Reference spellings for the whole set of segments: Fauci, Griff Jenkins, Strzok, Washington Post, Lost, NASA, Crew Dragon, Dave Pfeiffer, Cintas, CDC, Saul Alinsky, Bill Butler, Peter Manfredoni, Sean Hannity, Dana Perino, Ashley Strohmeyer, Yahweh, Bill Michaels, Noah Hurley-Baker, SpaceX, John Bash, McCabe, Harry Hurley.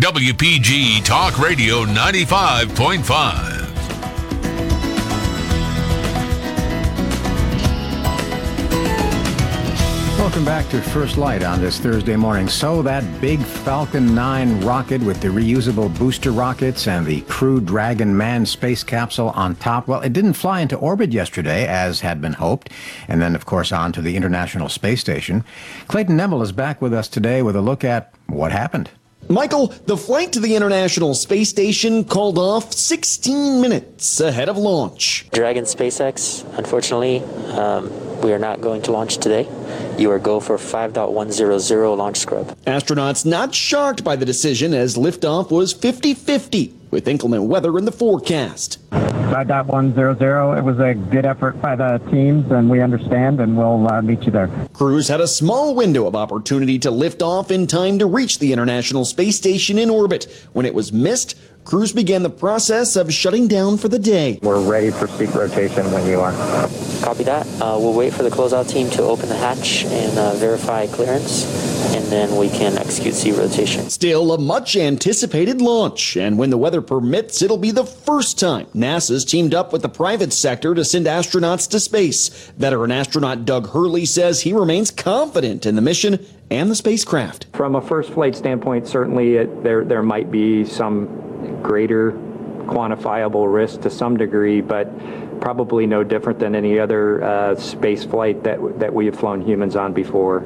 WPG Talk Radio 95.5. Welcome back to First Light on this Thursday morning. So that big Falcon 9 rocket with the reusable booster rockets and the Crew Dragon manned space capsule on top, well, it didn't fly into orbit yesterday, as had been hoped, and then, of course, on to the International Space Station. Clayton Nemel is back with us today with a look at what happened. Michael, the flight to the International Space Station called off 16 minutes ahead of launch. Dragon SpaceX, unfortunately, we are not going to launch today. You are go for 5.100 launch scrub. Astronauts not shocked by the decision, as liftoff was 50-50 with inclement weather in the forecast. 5.100, it was a good effort by the teams, and we understand, and we'll meet you there. Crews had a small window of opportunity to lift off in time to reach the International Space Station in orbit. When it was missed, crews began the process of shutting down for the day. We're ready for peak rotation when you are. Copy that. We'll wait for the closeout team to open the hatch and verify clearance, and then we can execute sea rotation. Still a much-anticipated launch, and when the weather permits, it'll be the first time NASA's teamed up with the private sector to send astronauts to space. Veteran astronaut Doug Hurley says he remains confident in the mission and the spacecraft. From a first flight standpoint, certainly there might be some greater quantifiable risk to some degree, but probably no different than any other space flight that we have flown humans on before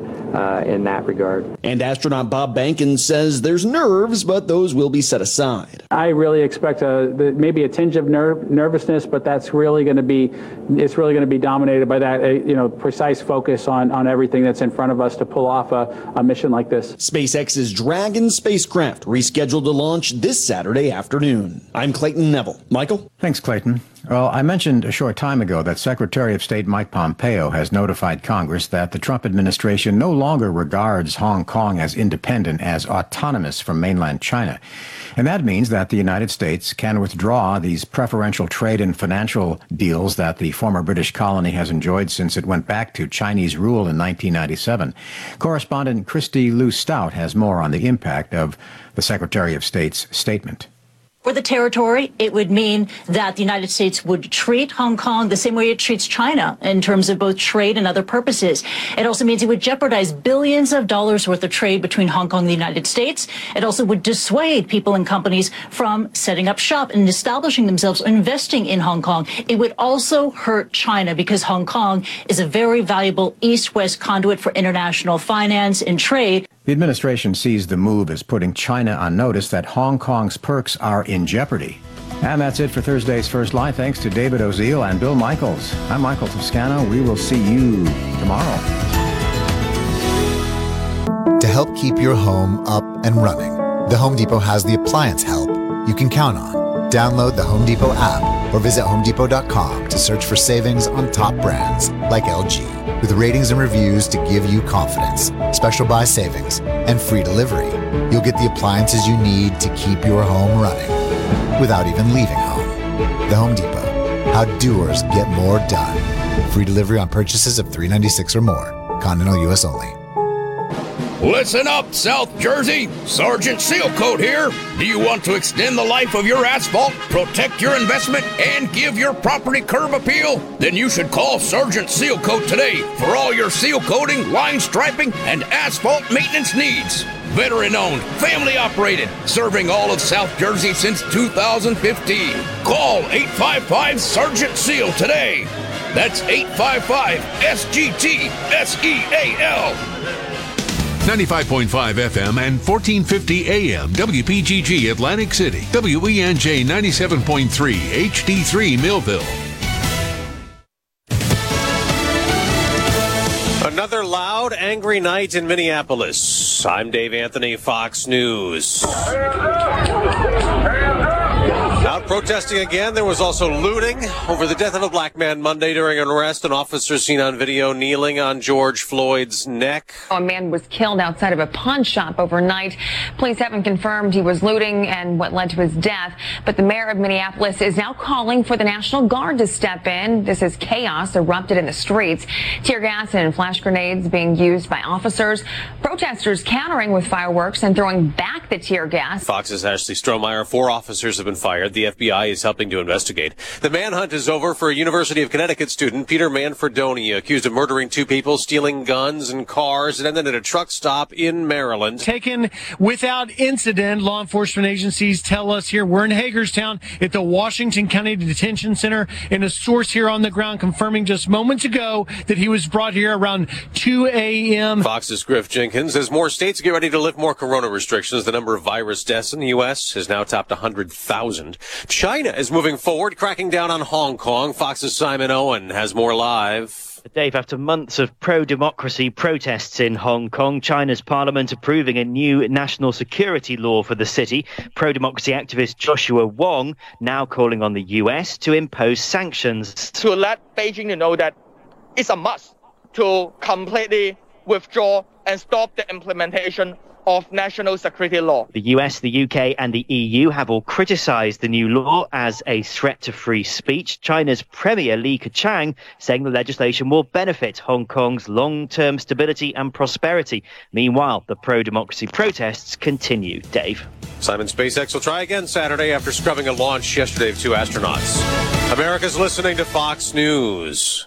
in that regard. And astronaut Bob Behnken says there's nerves, but those will be set aside. I really expect maybe a tinge of nervousness, but it's really going to be dominated by that precise focus on everything that's in front of us to pull off a mission like this. SpaceX's Dragon spacecraft rescheduled to launch this Saturday afternoon. I'm Clayton Neville. Michael? Thanks, Clayton. Well, I mentioned a short time ago that Secretary of State Mike Pompeo has notified Congress that the Trump administration no longer regards Hong Kong as independent, as autonomous from mainland China. And that means that the United States can withdraw these preferential trade and financial deals that the former British colony has enjoyed since it went back to Chinese rule in 1997. Correspondent Christie Lu Stout has more on the impact of the Secretary of State's statement. For the territory, it would mean that the United States would treat Hong Kong the same way it treats China in terms of both trade and other purposes. It also means it would jeopardize billions of dollars worth of trade between Hong Kong and the United States. It also would dissuade people and companies from setting up shop and establishing themselves, investing in Hong Kong. It would also hurt China, because Hong Kong is a very valuable east-west conduit for international finance and trade. The administration sees the move as putting China on notice that Hong Kong's perks are in jeopardy. And that's it for Thursday's First Light. Thanks to David O'Zeel and Bill Michaels. I'm Michael Toscano. We will see you tomorrow. To help keep your home up and running, the Home Depot has the appliance help you can count on. Download the Home Depot app or visit homedepot.com to search for savings on top brands like LG, with ratings and reviews to give you confidence, special buy savings, and free delivery. You'll get the appliances you need to keep your home running without even leaving home. The Home Depot, how doers get more done. Free delivery on purchases of $396 or more. Continental U.S. only. Listen up, South Jersey. Sergeant Sealcoat here. Do you want to extend the life of your asphalt, protect your investment, and give your property curb appeal? Then you should call Sergeant Sealcoat today for all your seal coating, line striping, and asphalt maintenance needs. Veteran-owned, family-operated, serving all of South Jersey since 2015. Call 855-SERGEANT-SEAL today. That's 855-SGT-SEAL. 95.5 FM and 1450 AM, WPGG Atlantic City, WENJ 97.3, HD3 Millville. Another loud, angry night in Minneapolis. I'm Dave Anthony, Fox News. Hands up! Hands up! Out protesting again, there was also looting over the death of a black man Monday during an arrest. An officer seen on video kneeling on George Floyd's neck. A man was killed outside of a pawn shop overnight. Police haven't confirmed he was looting and what led to his death, but the mayor of Minneapolis is now calling for the National Guard to step in. This is chaos erupted in the streets. Tear gas and flash grenades being used by officers. Protesters countering with fireworks and throwing back the tear gas. Fox's Ashley Strohmeyer. 4 officers have been fired. The FBI is helping to investigate. The manhunt is over for a University of Connecticut student, Peter Manfredoni, accused of murdering 2 people, stealing guns and cars, and ended at a truck stop in Maryland. Taken without incident, law enforcement agencies tell us here. We're in Hagerstown at the Washington County Detention Center, and a source here on the ground confirming just moments ago that he was brought here around 2 a.m. Fox's Griff Jenkins. As more states get ready to lift more corona restrictions, the number of virus deaths in the U.S. has now topped 100,000. China is moving forward, cracking down on Hong Kong. Fox's Simon Owen has more live. Dave, after months of pro-democracy protests in Hong Kong, China's parliament approving a new national security law for the city. Pro-democracy activist Joshua Wong now calling on the US to impose sanctions. To let Beijing to know that it's a must to completely withdraw and stop the implementation of national security law. The US, the UK and the EU have all criticised the new law as a threat to free speech. China's Premier Li Keqiang saying the legislation will benefit Hong Kong's long-term stability and prosperity. Meanwhile, the pro-democracy protests continue. Dave. Simon, SpaceX will try again Saturday after scrubbing a launch yesterday of 2 astronauts. America's listening to Fox News.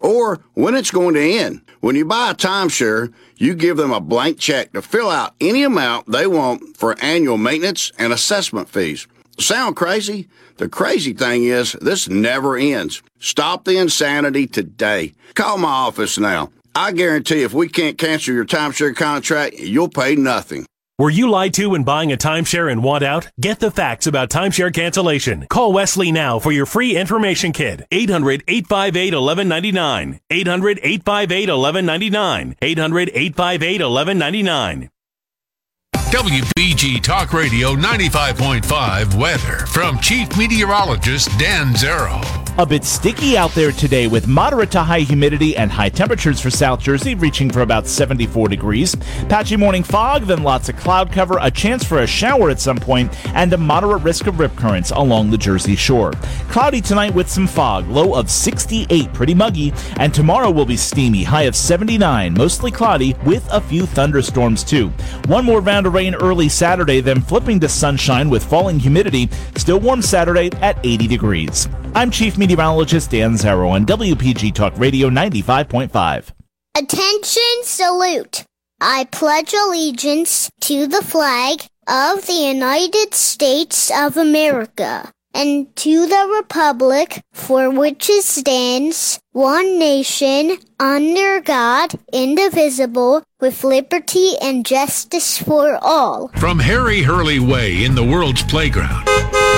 or when it's going to end. When you buy a timeshare, you give them a blank check to fill out any amount they want for annual maintenance and assessment fees. Sound crazy? The crazy thing is, this never ends. Stop the insanity today. Call my office now. I guarantee if we can't cancel your timeshare contract, you'll pay nothing. Were you lied to when buying a timeshare and want out? Get the facts about timeshare cancellation. Call Wesley now for your free information kit. 800-858-1199. 800-858-1199. 800-858-1199. WBG Talk Radio 95.5 weather from Chief Meteorologist Dan Zarrow. A bit sticky out there today with moderate to high humidity and high temperatures for South Jersey reaching for about 74 degrees. Patchy morning fog, then lots of cloud cover, a chance for a shower at some point, and a moderate risk of rip currents along the Jersey shore. Cloudy tonight with some fog, low of 68, pretty muggy, and tomorrow will be steamy, high of 79, mostly cloudy with a few thunderstorms too. One more round of rain early Saturday, then flipping to sunshine with falling humidity. Still warm Saturday at 80 degrees. I'm Chief Meteorologist Dan Zarrow on WPG Talk Radio 95.5. Attention, salute. I pledge allegiance to the flag of the United States of America and to the republic for which it stands, one nation, under God, indivisible, with liberty and justice for all. From Harry Hurley Way in the world's playground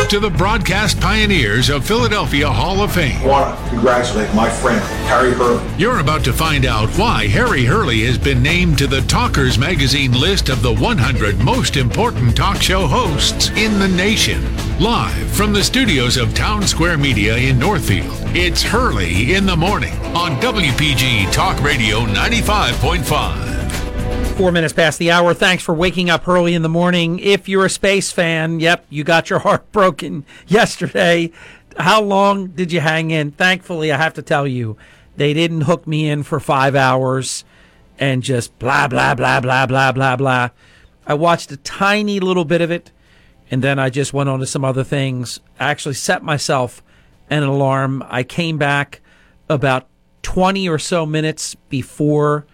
to the broadcast pioneers of Philadelphia Hall of Fame. I want to congratulate my friend, Harry Hurley. You're about to find out why Harry Hurley has been named to the Talkers Magazine list of the 100 most important talk show hosts in the nation. Live from the studios of Town Square Media in Northfield, it's Hurley in the Morning on WPG Talk Radio 95.5. 4 minutes past the hour. Thanks for waking up early in the morning. If you're a space fan, yep, you got your heart broken yesterday. How long did you hang in? Thankfully, I have to tell you, they didn't hook me in for 5 hours and just blah, blah, blah, blah, blah, blah, blah. I watched a tiny little bit of it, and then I just went on to some other things. I actually set myself an alarm. I came back about 20 or so minutes before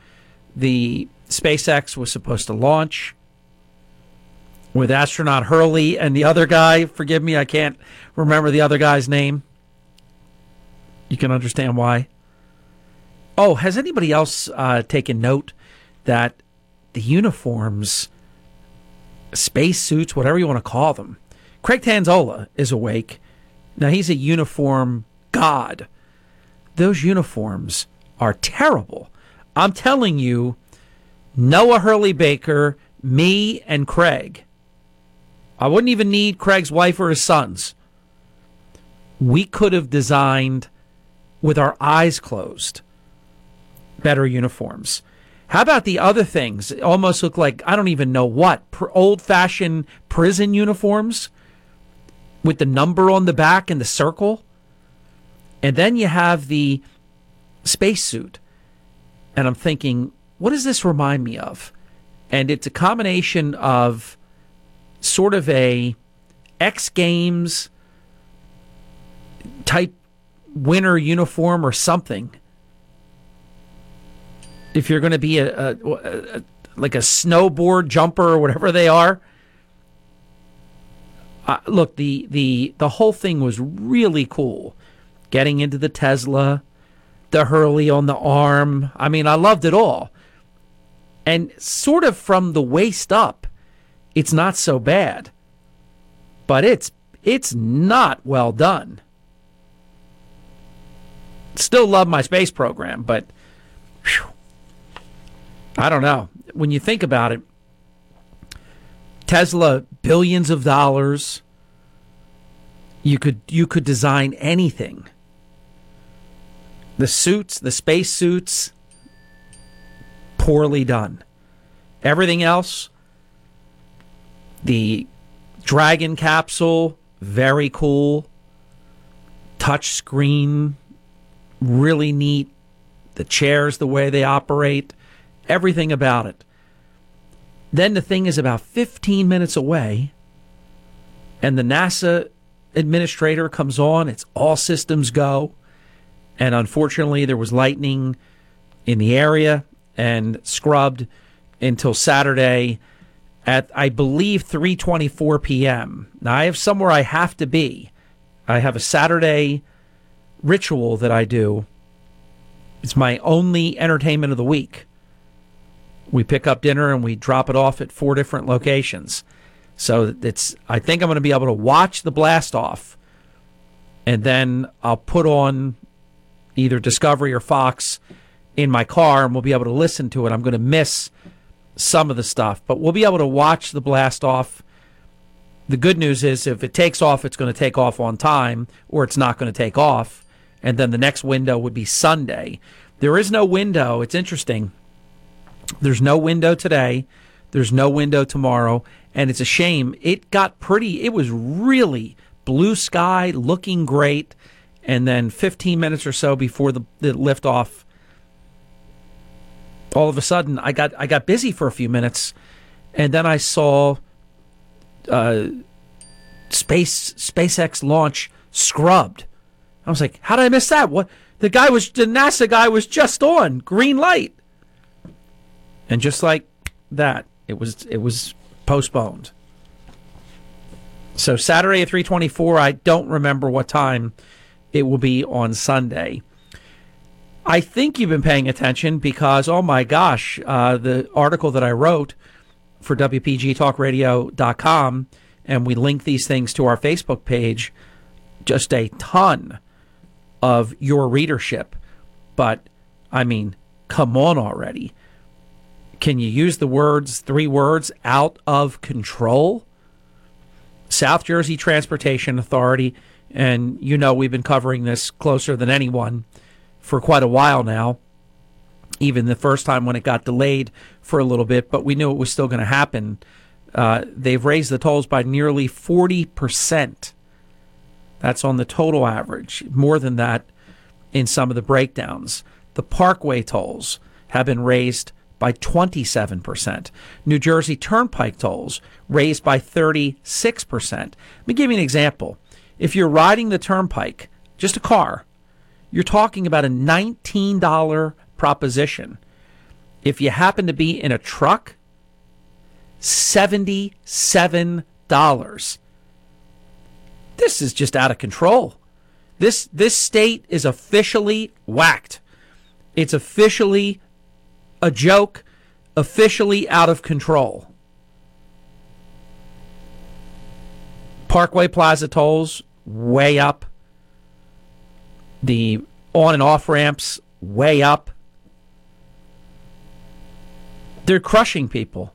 the SpaceX was supposed to launch with astronaut Hurley and the other guy. Forgive me, I can't remember the other guy's name. You can understand why. Oh, has anybody else taken note that the uniforms, space suits, whatever you want to call them, Craig Tanzola is awake. Now, he's a uniform god. Those uniforms are terrible. I'm telling you, Noah Hurley-Baker, me, and Craig, I wouldn't even need Craig's wife or his sons. We could have designed, with our eyes closed, better uniforms. How about the other things? It almost look like, I don't even know what, old-fashioned prison uniforms with the number on the back and the circle. And then you have the spacesuit. And I'm thinking, what does this remind me of? And it's a combination of sort of a X Games type winter uniform or something. If you're going to be a like a snowboard jumper or whatever they are. Look, the whole thing was really cool. Getting into the Tesla, the Hurley on the arm. I mean, I loved it all. And sort of from the waist up, it's not so bad. But it's not well done. Still love my space program, but whew, I don't know. When you think about it, Tesla, billions of dollars. You could design anything. The suits, the space suits, poorly done. Everything else, the Dragon capsule, very cool. Touch screen, really neat. The chairs, the way they operate, everything about it. Then the thing is about 15 minutes away, and the NASA administrator comes on. It's all systems go. And unfortunately, there was lightning in the area and scrubbed until Saturday at, I believe, 3:24 p.m. Now, I have somewhere I have to be. I have a Saturday ritual that I do. It's my only entertainment of the week. We pick up dinner and we drop it off at 4 different locations. So it's, I think I'm going to be able to watch the blast off, and then I'll put on either Discovery or Fox in my car, and we'll be able to listen to it. I'm going to miss some of the stuff, but we'll be able to watch the blast off. The good news is if it takes off, it's going to take off on time, or it's not going to take off. And then the next window would be Sunday. There is no window. It's interesting. There's no window today. There's no window tomorrow. And it's a shame. It got pretty. It was really blue sky, looking great. And then 15 minutes or so before the liftoff, all of a sudden, I got busy for a few minutes. And then I saw SpaceX launch scrubbed. I was like, how did I miss that? What? The NASA guy was just on. Green light. And just like that, it was postponed. So Saturday at 3:24, I don't remember what time it will be on Sunday. I think you've been paying attention because, oh my gosh, the article that I wrote for WPGTalkRadio.com, and we link these things to our Facebook page, just a ton of your readership. But, I mean, come on already. Can you use the words, 3 words, out of control? South Jersey Transportation Authority, and you know we've been covering this closer than anyone for quite a while now, even the first time when it got delayed for a little bit, but we knew it was still going to happen. They've raised the tolls by nearly 40%. That's on the total average, more than that in some of the breakdowns. The parkway tolls have been raised by 27%. New Jersey Turnpike tolls raised by 36%. Let me give you an example. If you're riding the Turnpike, just a car, you're talking about a $19 proposition. If you happen to be in a truck, $77. This is just out of control. This state is officially whacked. It's officially a joke, officially out of control. Parkway Plaza tolls way up. The on and off ramps way up. They're crushing people.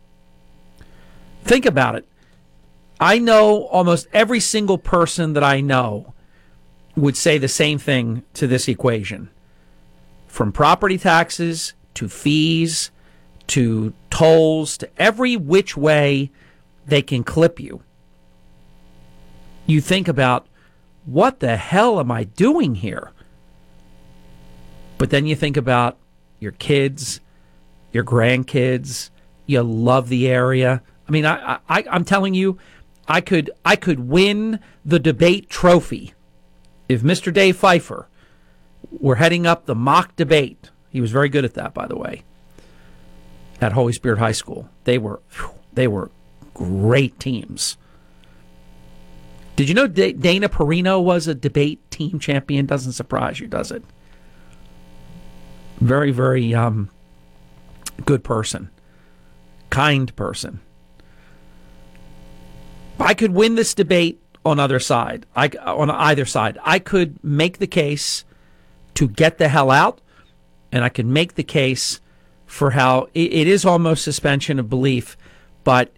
Think about it. I know almost every single person that I know would say the same thing to this equation. From property taxes to fees to tolls to every which way they can clip you. You think about, what the hell am I doing here? But then you think about your kids, your grandkids, you love the area. I mean, I'm telling you, I could win the debate trophy. If Mr. Dave Pfeiffer were heading up the mock debate, he was very good at that, by the way, at Holy Spirit High School. They were great teams. Did you know Dana Perino was a debate team champion? Doesn't surprise you, does it? Very, very good person. Kind person. I could win this debate on either side. I could make the case to get the hell out, and I could make the case for how it is almost suspension of belief, but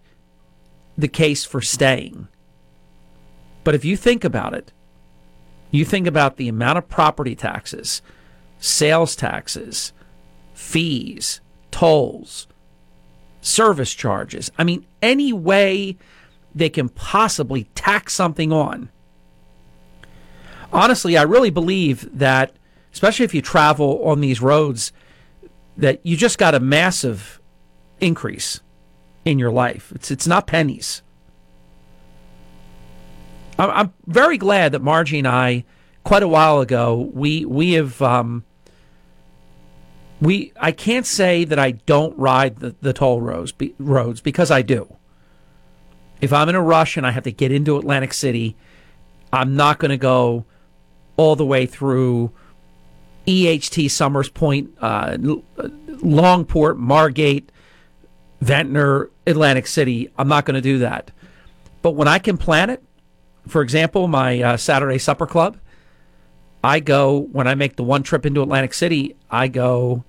the case for staying. But if you think about it, you think about the amount of property taxes, sales taxes, fees, tolls, service charges. I mean, any way they can possibly tax something on. Honestly, I really believe that, especially if you travel on these roads, that you just got a massive increase in your life. It's not pennies. I'm very glad that Margie and I, quite a while ago, I can't say that I don't ride the toll roads because I do. If I'm in a rush and I have to get into Atlantic City, I'm not going to go all the way through EHT, Summers Point, Longport, Margate, Ventnor, Atlantic City. I'm not going to do that. But when I can plan it, for example, my Saturday Supper Club, I go, when I make the one trip into Atlantic City, I go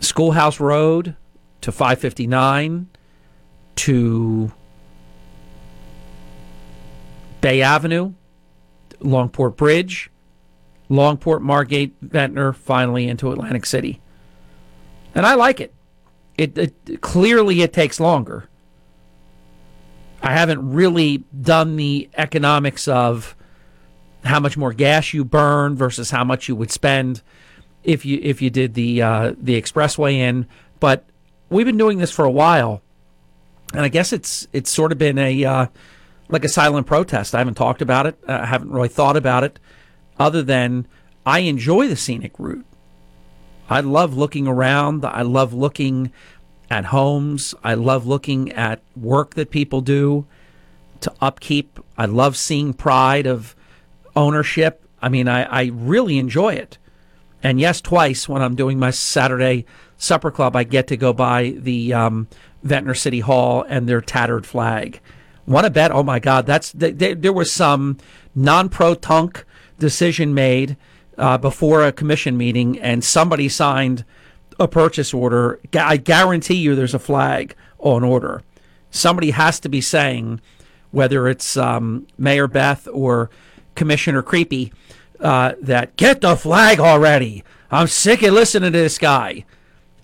Schoolhouse Road to 559 to Bay Avenue, Longport Bridge, Longport, Margate, Ventnor, finally into Atlantic City. And I like it. It clearly it takes longer. I haven't really done the economics of how much more gas you burn versus how much you would spend if you did the expressway in. But we've been doing this for a while, and I guess it's sort of been a silent protest. I haven't talked about it. I haven't really thought about it, other than I enjoy the scenic route. I love looking around. I love looking at homes. I love looking at work that people do to upkeep. I love seeing pride of ownership. I mean, I really enjoy it. And yes, twice when I'm doing my Saturday Supper Club, I get to go by the Ventnor City Hall and their tattered flag. Want to bet? Oh my God, there was some non-pro-tunk decision made before a commission meeting, and somebody signed a purchase order. I guarantee you there's a flag on order. Somebody has to be saying, whether it's Mayor Beth or Commissioner Creepy, that get the flag already. I'm sick of listening to this guy.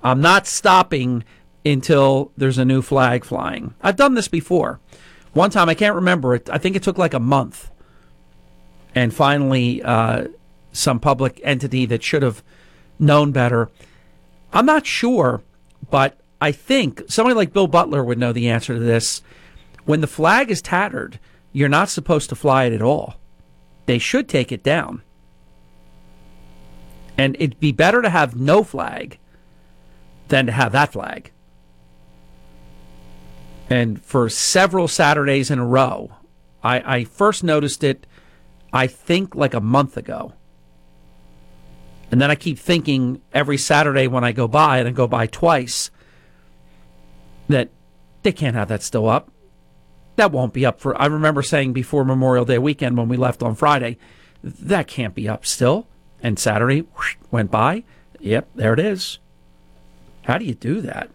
I'm not stopping until there's a new flag flying. I've done this before. One time, I can't remember it. I think it took like a month. And finally, some public entity that should have known better, I'm not sure, but I think somebody like Bill Butler would know the answer to this. When the flag is tattered, you're not supposed to fly it at all. They should take it down. And it'd be better to have no flag than to have that flag. And for several Saturdays in a row, I first noticed it, I think, like a month ago. And then I keep thinking every Saturday when I go by, and I go by twice, that they can't have that still up. That won't be up for... I remember saying before Memorial Day weekend when we left on Friday, that can't be up still. And Saturday whoosh, went by. Yep, there it is. How do you do that?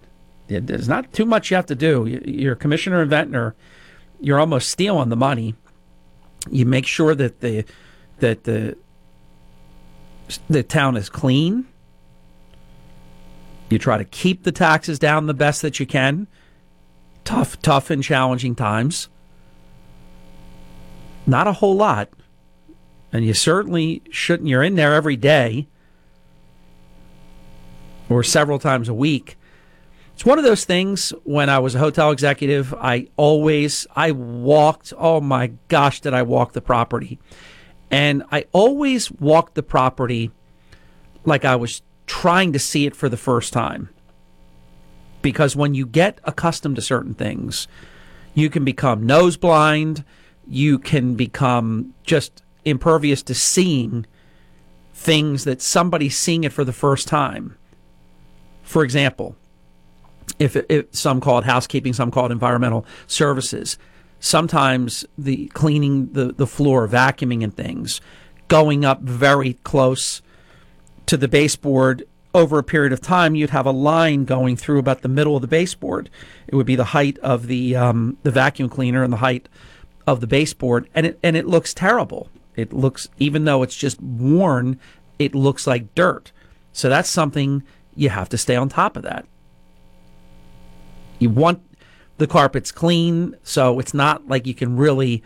There's not too much you have to do. You're Commissioner and Ventnor. You're almost stealing the money. You make sure that the town is clean. You try to keep the taxes down the best that you can. Tough and challenging times. Not a whole lot. And you certainly shouldn't. You're in there every day or several times a week. It's one of those things when I was a hotel executive, I walked, oh my gosh, did I walk the property. And I always walked the property like I was trying to see it for the first time. Because when you get accustomed to certain things, you can become nose blind, you can become just impervious to seeing things that somebody's seeing it for the first time. For example, if some call it housekeeping, some call it environmental services. Sometimes the cleaning the floor, vacuuming and things, going up very close to the baseboard. Over a period of time, you'd have a line going through about the middle of the baseboard. It would be the height of the vacuum cleaner and the height of the baseboard, and it looks terrible. It looks, even though it's just worn, it looks like dirt. So that's something you have to stay on top of that. You want the carpets clean, so it's not like you can really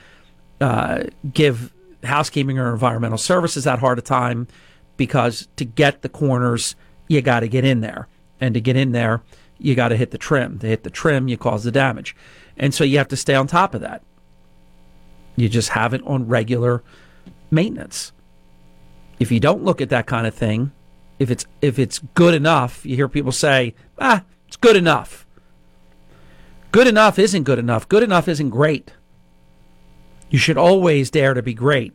give housekeeping or environmental services that hard a time, because to get the corners, you got to get in there. And to get in there, you got to hit the trim. To hit the trim, you cause the damage. And so you have to stay on top of that. You just have it on regular maintenance. If you don't look at that kind of thing, if it's good enough, you hear people say, it's good enough. Good enough isn't good enough. Good enough isn't great. You should always dare to be great.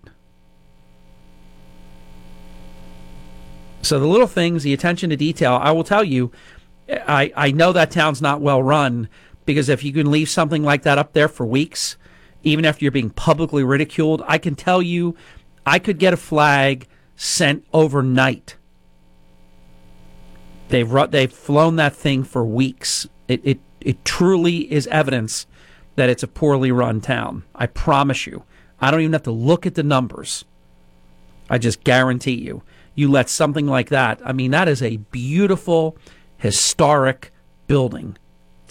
So the little things, the attention to detail, I will tell you, I know that town's not well run, because if you can leave something like that up there for weeks, even after you're being publicly ridiculed, I can tell you, I could get a flag sent overnight. They've flown that thing for weeks. It truly is evidence that it's a poorly run town. I promise you. I don't even have to look at the numbers. I just guarantee you. You let something like that, I mean, that is a beautiful, historic building.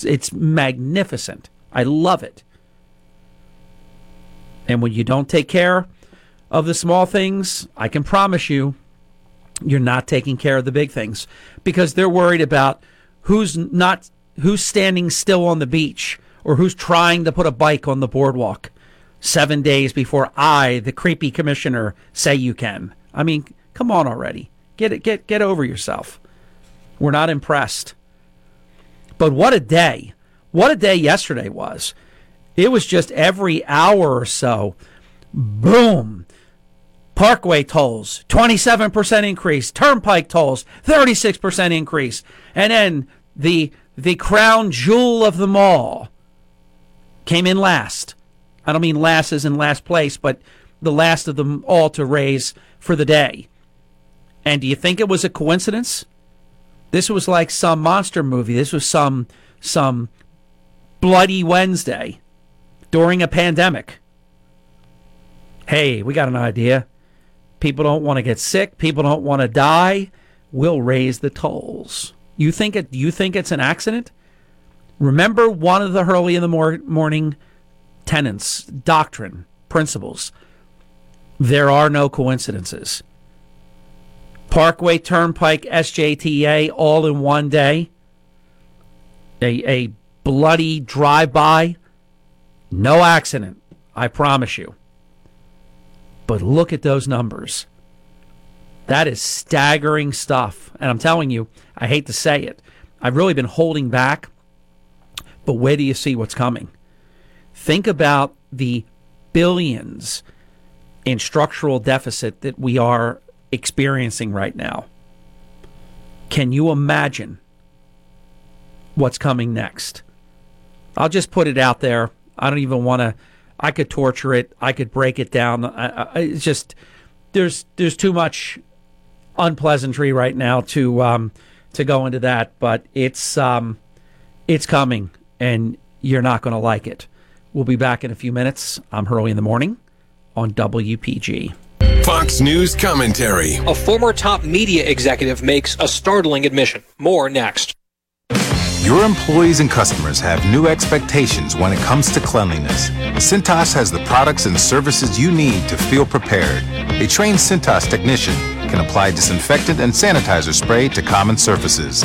It's magnificent. I love it. And when you don't take care of the small things, I can promise you, you're not taking care of the big things, because they're worried about who's standing still on the beach, or who's trying to put a bike on the boardwalk 7 days before I, the creepy commissioner, say you can. I mean, come on already. Get over yourself. We're not impressed. But what a day. What a day yesterday was. It was just every hour or so, boom. Parkway tolls, 27% increase. Turnpike tolls, 36% increase. And then the crown jewel of them all came in last. I don't mean last as in last place, but the last of them all to raise for the day. And do you think it was a coincidence? This was like some monster movie. This was some bloody Wednesday during a pandemic. Hey, we got an idea. People don't want to get sick. People don't want to die. We'll raise the tolls. You think it's an accident? Remember one of the Hurley in the morning tenets, doctrine, principles. There are no coincidences. Parkway, Turnpike, SJTA, all in one day. A bloody drive-by. No accident, I promise you. But look at those numbers. That is staggering stuff. And I'm telling you, I hate to say it. I've really been holding back. But where do you see what's coming? Think about the billions in structural deficit that we are experiencing right now. Can you imagine what's coming next? I'll just put it out there. I don't even want to. I could torture it. I could break it down. It's just there's too much unpleasantry right now to go into that. But it's coming, and you're not going to like it. We'll be back in a few minutes. I'm Hurley in the Morning on WPG. Fox News commentary. A former top media executive makes a startling admission. More next. Your employees and customers have new expectations when it comes to cleanliness. Cintas has the products and services you need to feel prepared. A trained Cintas technician can apply disinfectant and sanitizer spray to common surfaces.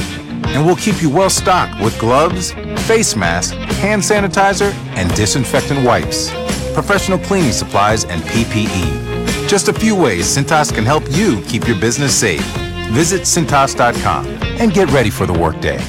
And we'll keep you well stocked with gloves, face masks, hand sanitizer, and disinfectant wipes, professional cleaning supplies, and PPE. Just a few ways Cintas can help you keep your business safe. Visit Cintas.com and get ready for the workday.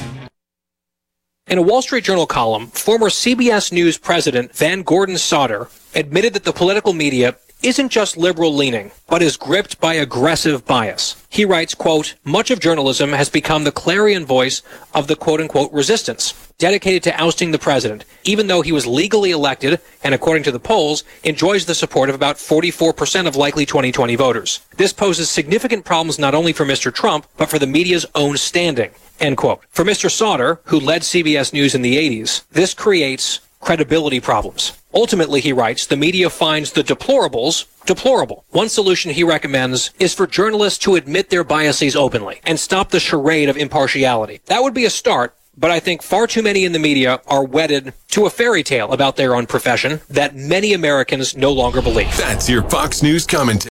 In a Wall Street Journal column, former CBS News president Van Gordon Sauter admitted that the political media isn't just liberal-leaning, but is gripped by aggressive bias. He writes, quote, much of journalism has become the clarion voice of the quote-unquote resistance, dedicated to ousting the president, even though he was legally elected and, according to the polls, enjoys the support of about 44% of likely 2020 voters. This poses significant problems not only for Mr. Trump, but for the media's own standing. End quote. For Mr. Sauter, who led CBS News in the 80s, this creates credibility problems. Ultimately, he writes, the media finds the deplorables deplorable. One solution he recommends is for journalists to admit their biases openly and stop the charade of impartiality. That would be a start, but I think far too many in the media are wedded to a fairy tale about their own profession that many Americans no longer believe. That's your Fox News commentary.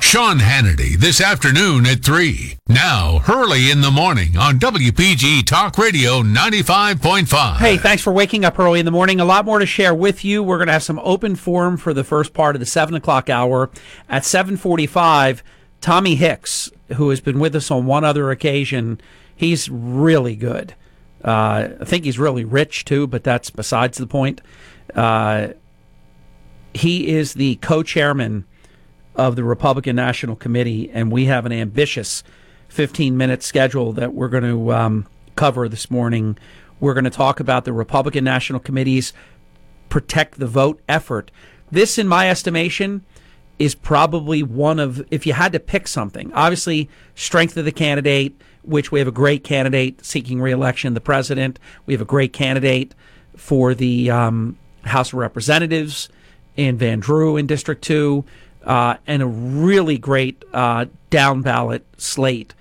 Sean Hannity this afternoon at 3. Now, Hurley in the Morning on WPG Talk Radio 95.5. Hey, thanks for waking up early in the morning. A lot more to share with you. We're going to have some open forum for the first part of the 7 o'clock hour. At 7:45, Tommy Hicks, who has been with us on one other occasion, he's really good. I think he's really rich, too, but that's besides the point. He is the co-chairman of the Republican National Committee, and we have an ambitious 15-minute schedule that we're going to cover this morning. We're going to talk about the Republican National Committee's Protect the Vote effort. This, in my estimation, is probably one of, if you had to pick something, obviously strength of the candidate, which we have a great candidate seeking re-election, the president. We have a great candidate for the House of Representatives in Van Drew in District 2, and a really great down-ballot slate.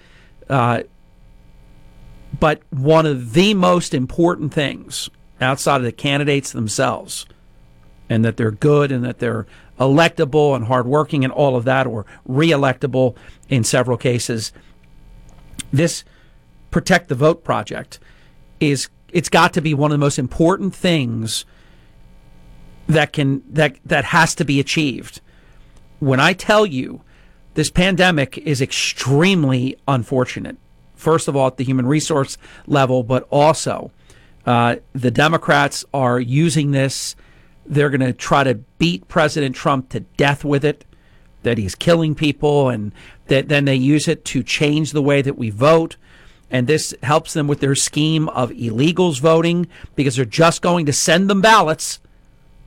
But one of the most important things outside of the candidates themselves, and that they're good and that they're electable and hardworking and all of that, or re-electable in several cases, this Protect the Vote project it's got to be one of the most important things that has to be achieved. When I tell you this pandemic is extremely unfortunate, first of all at the human resource level, but also the Democrats are using this. They're going to try to beat President Trump to death with it, that he's killing people, and that then they use it to change the way that we vote. And this helps them with their scheme of illegals voting, because they're just going to send them ballots.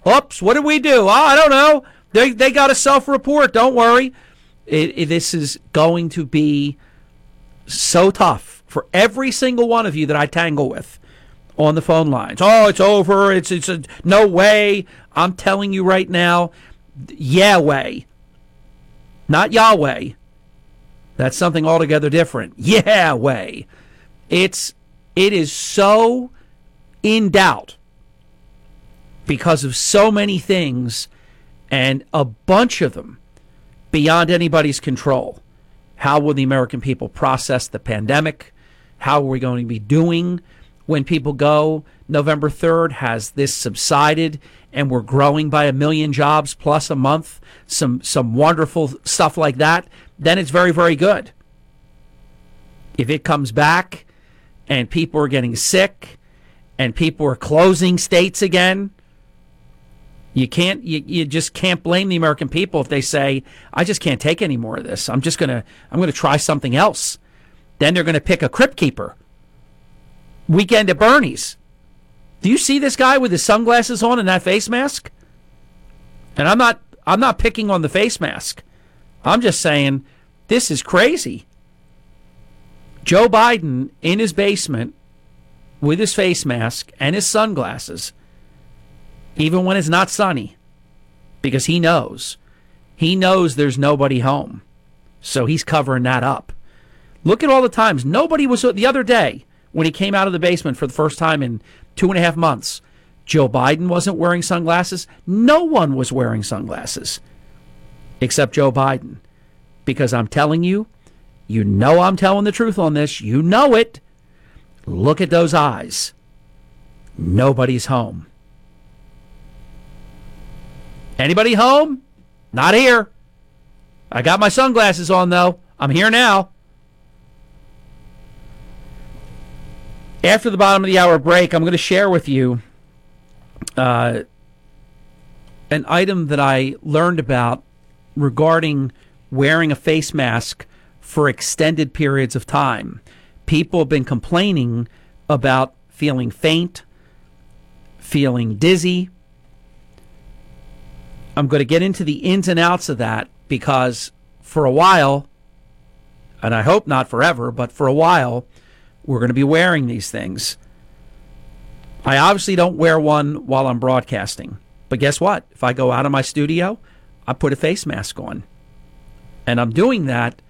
Oops, what did we do? Oh, I don't know. They got to self-report. Don't worry. This is going to be so tough for every single one of you that I tangle with on the phone lines. Oh, it's over. It's no way. I'm telling you right now, Yahweh, not Yahweh. That's something altogether different. Yahweh. It is so in doubt because of so many things, and a bunch of them beyond anybody's control. How will the American people process the pandemic? How are we going to be doing when people go November 3rd? Has this subsided and we're growing by 1 million jobs plus a month? Some wonderful stuff like that. Then it's very, very good. If it comes back and people are getting sick and people are closing states again, you just can't blame the American people if they say, I just can't take any more of this. I'm going to try something else. Then they're going to pick a crypt keeper. Weekend at Bernie's. Do you see this guy with his sunglasses on and that face mask? And I'm not picking on the face mask. I'm just saying this is crazy. Joe Biden in his basement with his face mask and his sunglasses, even when it's not sunny, because he knows there's nobody home. So he's covering that up. Look at all the times. Nobody was the other day when he came out of the basement for the first time in 2.5 months. Joe Biden wasn't wearing sunglasses. No one was wearing sunglasses except Joe Biden. Because I'm telling you, you know I'm telling the truth on this. You know it. Look at those eyes. Nobody's home. Anybody home? Not here. I got my sunglasses on, though. I'm here now. After the bottom of the hour break, I'm going to share with you an item that I learned about regarding wearing a face mask for extended periods of time. People have been complaining about feeling faint, feeling dizzy. I'm going to get into the ins and outs of that because for a while, and I hope not forever, but for a while, we're going to be wearing these things. I obviously don't wear one while I'm broadcasting. But guess what? If I go out of my studio, I put a face mask on. And I'm doing that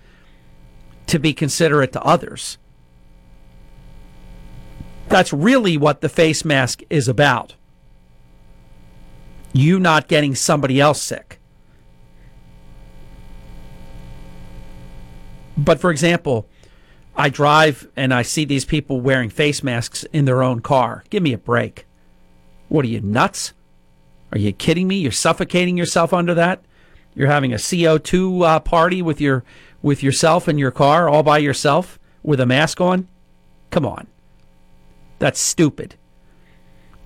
to be considerate to others. That's really what the face mask is about. You not getting somebody else sick. But for example, I drive and I see these people wearing face masks in their own car. Give me a break. What are you, nuts? Are you kidding me? You're suffocating yourself under that? You're having a CO2 party with yourself in your car all by yourself with a mask on? Come on. That's stupid.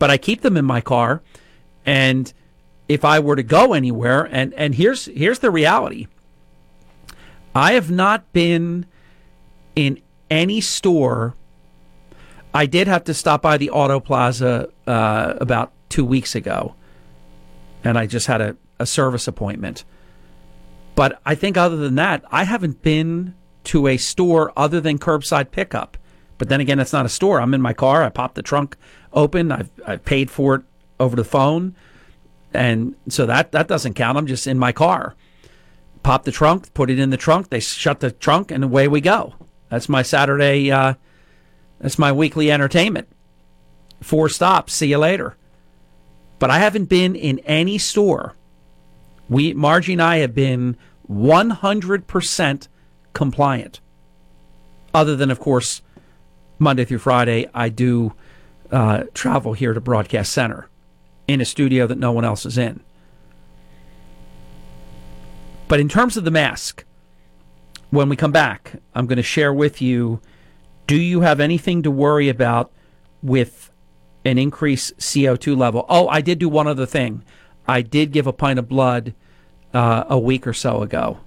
But I keep them in my car, and if I were to go anywhere, and here's the reality. I have not been in any store. I did have to stop by the Auto Plaza about 2 weeks ago, and I just had a service appointment. But I think other than that, I haven't been to a store other than curbside pickup. But then again, it's not a store. I'm in my car. I popped the trunk open. I've paid for it over the phone, and so that doesn't count. I'm just in my car. Pop the trunk, put it in the trunk. They shut the trunk, and away we go. That's my Saturday, that's my weekly entertainment. 4 stops, see you later. But I haven't been in any store. Margie and I have been 100% compliant. Other than, of course, Monday through Friday, I do travel here to Broadcast Center in a studio that no one else is in. But in terms of the mask, when we come back, I'm going to share with you, do you have anything to worry about with an increased CO2 level? Oh, I did do one other thing. I did give a pint of blood a week or so ago.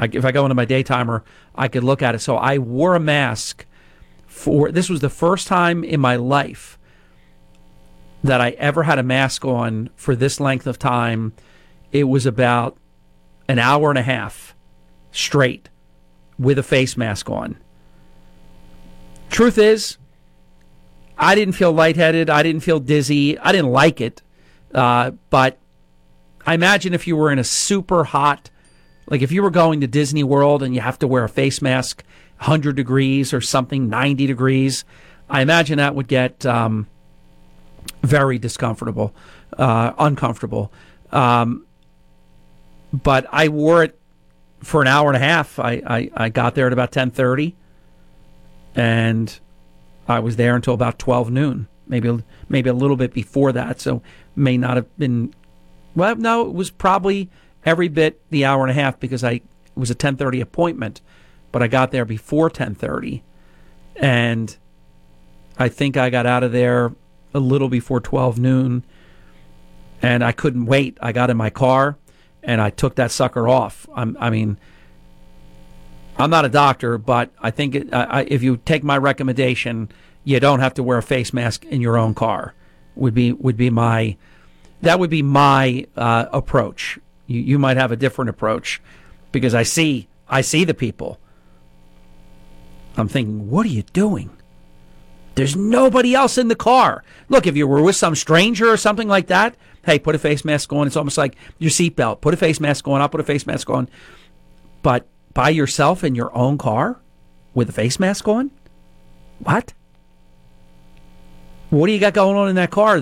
If I go into my day timer, I could look at it. So I wore a mask this was the first time in my life that I ever had a mask on for this length of time. It was about an hour and a half straight with a face mask on. Truth is, I didn't feel lightheaded. I didn't feel dizzy. I didn't like it. But I imagine if you were in a super hot, like if you were going to Disney World and you have to wear a face mask, 100 degrees or something, 90 degrees, I imagine that would get very uncomfortable. But I wore it for an hour and a half. I got there at about 10:30, and I was there until about 12 noon, maybe a little bit before that. So may not have been, well, no, it was probably every bit the hour and a half because it was a 10:30 appointment, but I got there before 10:30, and I think I got out of there a little before 12 noon, and I couldn't wait. I got in my car, and I took that sucker off. I mean, I'm not a doctor, but I think if you take my recommendation, you don't have to wear a face mask in your own car. Would be my approach. You might have a different approach, because I see the people. I'm thinking, what are you doing? There's nobody else in the car. Look, if you were with some stranger or something like that, hey, put a face mask on. It's almost like your seatbelt. Put a face mask on. I'll put a face mask on. But by yourself in your own car with a face mask on? What? What do you got going on in that car?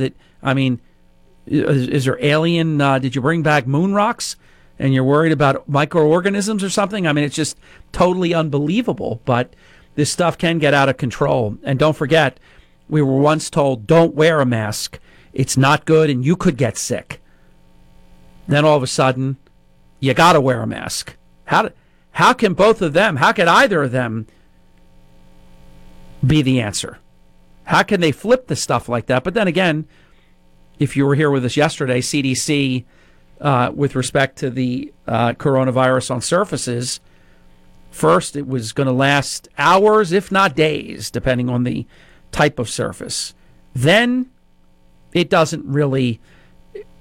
Is there alien? Did you bring back moon rocks? And you're worried about microorganisms or something? It's just totally unbelievable. But this stuff can get out of control. And don't forget, we were once told, don't wear a mask. It's not good, and you could get sick. Then all of a sudden, you got to wear a mask. How can both of them, how can either of them be the answer? How can they flip the stuff like that? But then again, if you were here with us yesterday, CDC, with respect to the coronavirus on surfaces, first, it was going to last hours, if not days, depending on the type of surface. Then, it doesn't really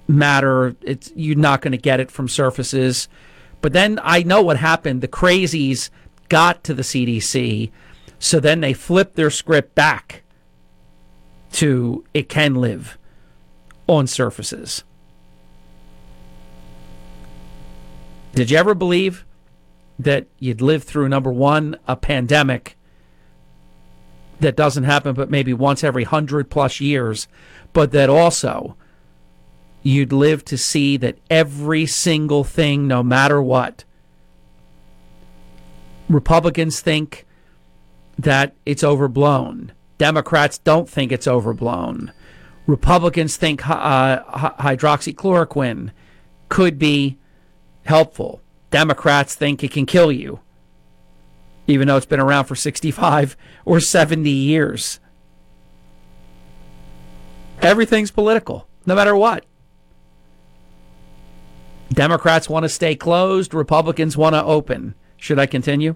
matter. You're not going to get it from surfaces. But then I know what happened. The crazies got to the CDC, so then they flipped their script back to it can live on surfaces. Did you ever believe that you'd live through, number one, a pandemic that doesn't happen but maybe once every 100+ years, but that also you'd live to see that every single thing, no matter what? Republicans think that it's overblown. Democrats don't think it's overblown. Republicans think hydroxychloroquine could be helpful. Democrats think it can kill you, even though it's been around for 65 or 70 years. Everything's political, no matter what. Democrats want to stay closed. Republicans want to open. Should I continue?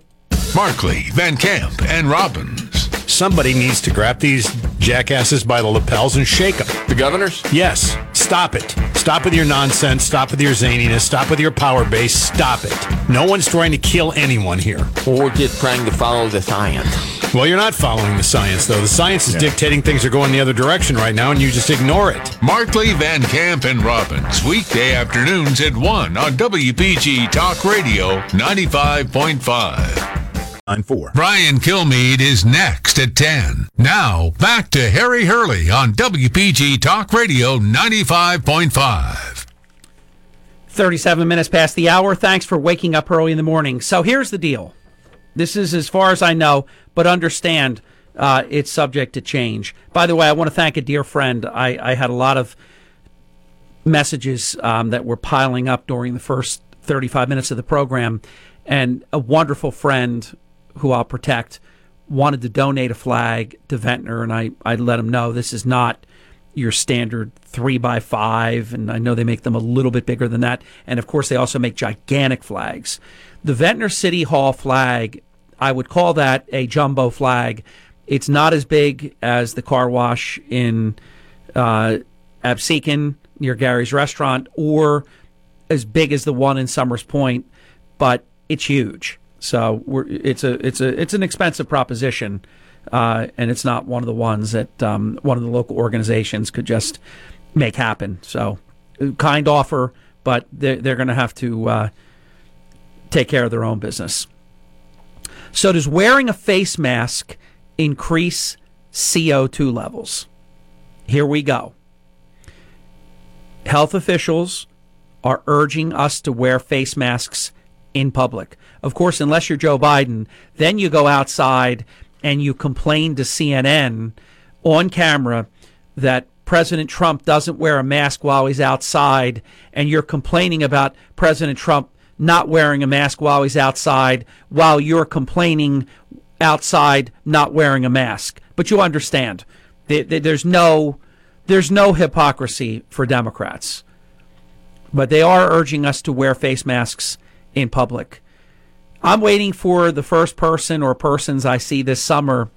Markley, Van Camp, and Robbins. Somebody needs to grab these jackasses by the lapels and shake them. The governors? Yes. Stop it. Stop with your nonsense. Stop with your zaniness. Stop with your power base. Stop it. No one's trying to kill anyone here. Or just trying to follow the science. Well, you're not following the science, though. The science is dictating things are going the other direction right now, and you just ignore it. Markley, Van Camp, and Robbins, weekday afternoons at 1 on WPG Talk Radio 95.5. Brian Kilmeade is next at 10. Now, back to Harry Hurley on WPG Talk Radio 95.5. 37 minutes past the hour. Thanks for waking up early in the morning. So here's the deal. This is as far as I know, but understand it's subject to change. By the way, I want to thank a dear friend. I had a lot of messages that were piling up during the first 35 minutes of the program, and a wonderful friend who I'll protect wanted to donate a flag to Ventnor, and I let him know this is not your standard 3x5, and I know they make them a little bit bigger than that, and of course they also make gigantic flags. The Ventnor City Hall flag, I would call that a jumbo flag. It's not as big as the car wash in Absecon near Gary's Restaurant, or as big as the one in Summers Point, but it's huge. So it's an expensive proposition, and it's not one of the ones that one of the local organizations could just make happen. So, kind offer, but they're going to have to take care of their own business. So, does wearing a face mask increase CO2 levels? Here we go. Health officials are urging us to wear face masks in public. Of course, unless you're Joe Biden, then you go outside and you complain to CNN on camera that President Trump doesn't wear a mask while he's outside, and you're complaining about President Trump not wearing a mask while he's outside while you're complaining outside not wearing a mask. But you understand, there's no hypocrisy for Democrats. But they are urging us to wear face masks in public. I'm waiting for the first person or persons I see this summer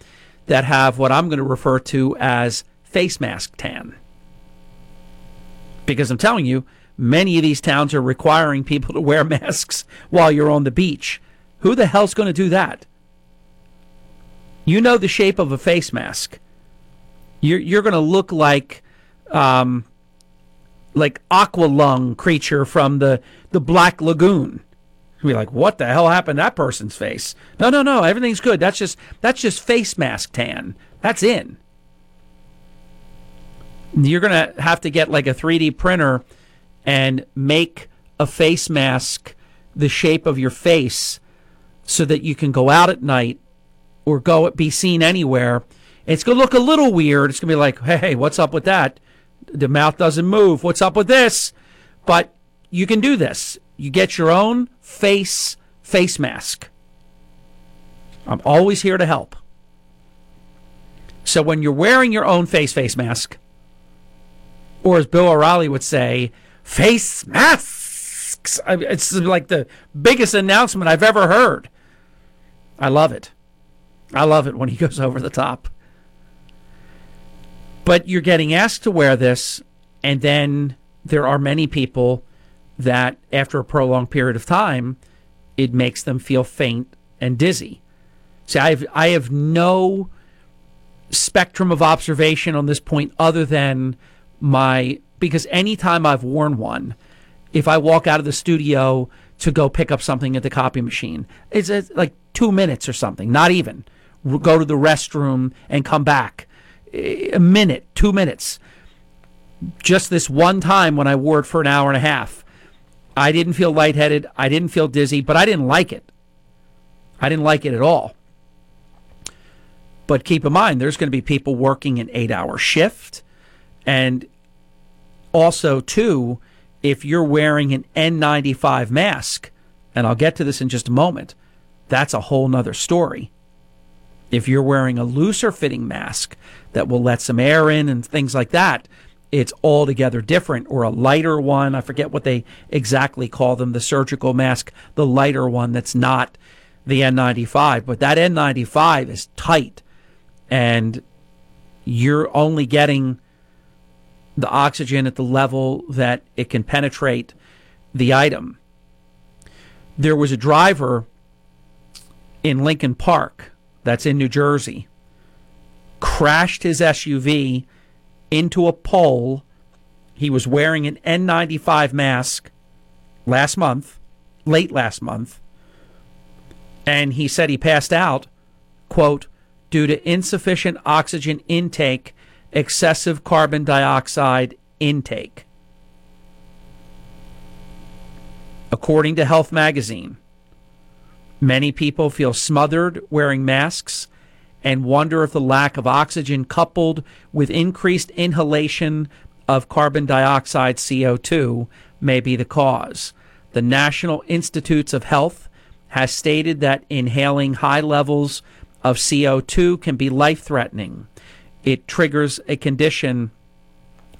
that have what I'm going to refer to as face mask tan. Because I'm telling you, many of these towns are requiring people to wear masks while you're on the beach. Who the hell's going to do that? You know the shape of a face mask. You're going to look like Aqualung creature from the Black Lagoon. You'll be like, what the hell happened to that person's face? No, everything's good. That's just face mask tan. That's in. You're going to have to get like a 3D printer and make a face mask the shape of your face so that you can go out at night or go be seen anywhere. It's going to look a little weird. It's going to be like, hey, what's up with that? The mouth doesn't move. What's up with this? But you can do this. You get your own face mask. I'm always here to help. So when you're wearing your own face mask, or as Bill O'Reilly would say, face masks. It's like the biggest announcement I've ever heard. I love it. I love it when he goes over the top. But you're getting asked to wear this, and then there are many people that after a prolonged period of time, it makes them feel faint and dizzy. See, I have no spectrum of observation on this point other than because anytime I've worn one, if I walk out of the studio to go pick up something at the copy machine, it's like 2 minutes or something, not even. We'll go to the restroom and come back. A minute, 2 minutes. Just this one time when I wore it for an hour and a half, I didn't feel lightheaded. I didn't feel dizzy, but I didn't like it. I didn't like it at all. But keep in mind, there's going to be people working an 8-hour shift. And also, too, if you're wearing an N95 mask, and I'll get to this in just a moment, that's a whole nother story. If you're wearing a looser-fitting mask that will let some air in and things like that, it's altogether different, or a lighter one. I forget what they exactly call them, the surgical mask, the lighter one that's not the N95. But that N95 is tight, and you're only getting the oxygen at the level that it can penetrate the item. There was a driver in Lincoln Park, that's in New Jersey, crashed his SUV into a pole. He was wearing an N95 mask late last month, and he said he passed out, quote, due to insufficient oxygen intake, excessive carbon dioxide intake. According to Health Magazine, many people feel smothered wearing masks and wonder if the lack of oxygen coupled with increased inhalation of carbon dioxide, CO2, may be the cause. The National Institutes of Health has stated that inhaling high levels of CO2 can be life-threatening. It triggers a condition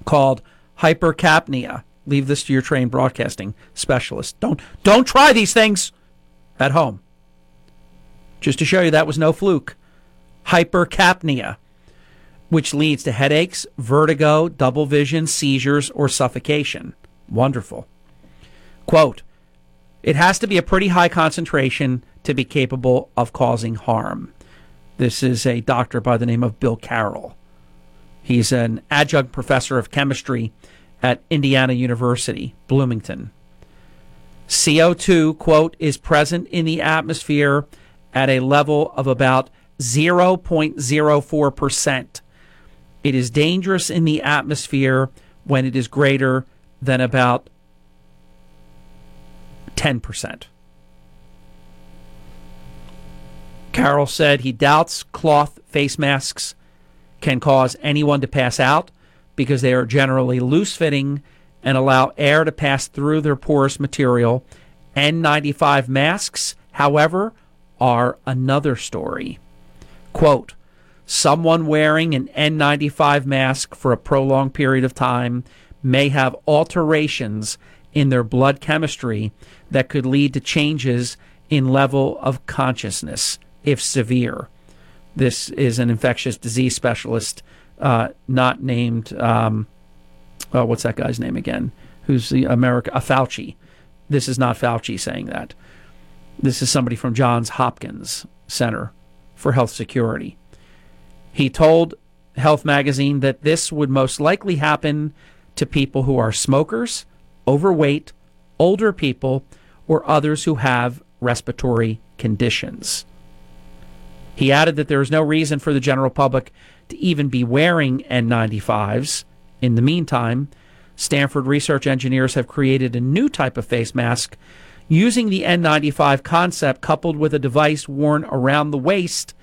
called hypercapnia. Leave this to your trained broadcasting specialist. Don't try these things at home. Just to show you that was no fluke. Hypercapnia, which leads to headaches, vertigo, double vision, seizures, or suffocation. Wonderful. Quote, it has to be a pretty high concentration to be capable of causing harm. This is a doctor by the name of Bill Carroll. He's an adjunct professor of chemistry at Indiana University, Bloomington. CO2, quote, is present in the atmosphere at a level of about 0.04%. It is dangerous in the atmosphere when it is greater than about 10%. Carroll said he doubts cloth face masks can cause anyone to pass out because they are generally loose-fitting and allow air to pass through their porous material. N95 masks, however, are another story. Quote, someone wearing an N95 mask for a prolonged period of time may have alterations in their blood chemistry that could lead to changes in level of consciousness if severe. This is an infectious disease specialist, not named, what's that guy's name again? Who's the America, Fauci. This is not Fauci saying that. This is somebody from Johns Hopkins Center for Health Security. He told Health Magazine that this would most likely happen to people who are smokers, overweight, older people, or others who have respiratory conditions. He added that there is no reason for the general public to even be wearing N95s. In the meantime, Stanford research engineers have created a new type of face mask using the N95 concept coupled with a device worn around the waist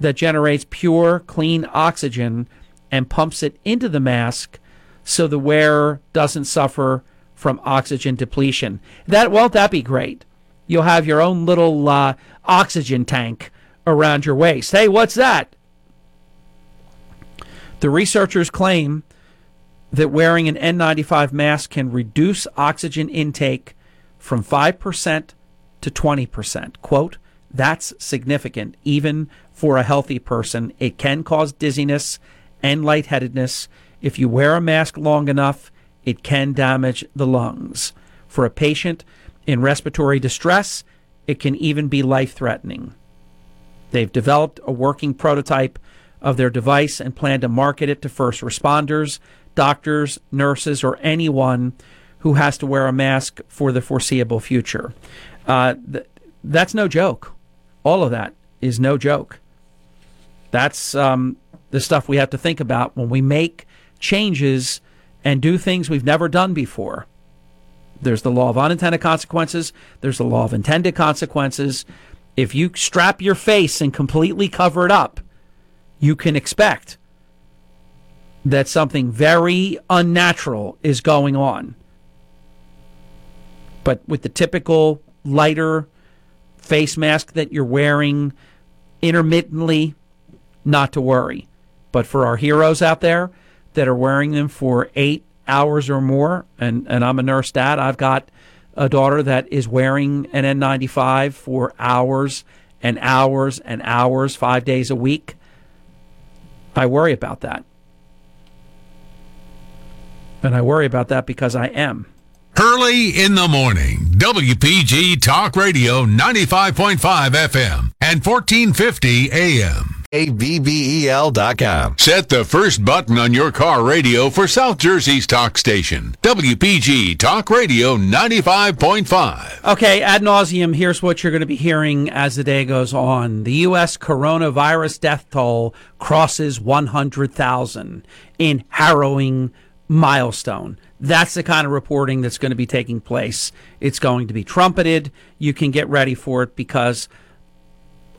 that generates pure, clean oxygen and pumps it into the mask so the wearer doesn't suffer from oxygen depletion. That, won't that be great? You'll have your own little oxygen tank around your waist. Hey, what's that? The researchers claim that wearing an N95 mask can reduce oxygen intake from 5% to 20%. Quote, that's significant. Even for a healthy person, it can cause dizziness and lightheadedness. If you wear a mask long enough, it can damage the lungs. For a patient in respiratory distress, it can even be life-threatening. They've developed a working prototype of their device and plan to market it to first responders, doctors, nurses, or anyone who has to wear a mask for the foreseeable future. That's no joke. All of that is no joke. That's the stuff we have to think about when we make changes and do things we've never done before. There's the law of unintended consequences. There's the law of intended consequences. If you strap your face and completely cover it up, you can expect that something very unnatural is going on. But with the typical lighter face mask that you're wearing intermittently, not to worry. But for our heroes out there that are wearing them for 8 hours or more, and I'm a nurse dad, I've got a daughter that is wearing an N95 for hours and hours and hours, 5 days a week. I worry about that. And I worry about that because I am. Hurley in the Morning, WPG Talk Radio 95.5 FM and 1450 AM. AVVEL.com. Set the first button on your car radio for South Jersey's talk station, WPG Talk Radio 95.5. Okay, ad nauseum, here's what you're going to be hearing as the day goes on. The U.S. coronavirus death toll crosses 100,000 in harrowing milestone. That's the kind of reporting that's going to be taking place. It's going to be trumpeted. You can get ready for it because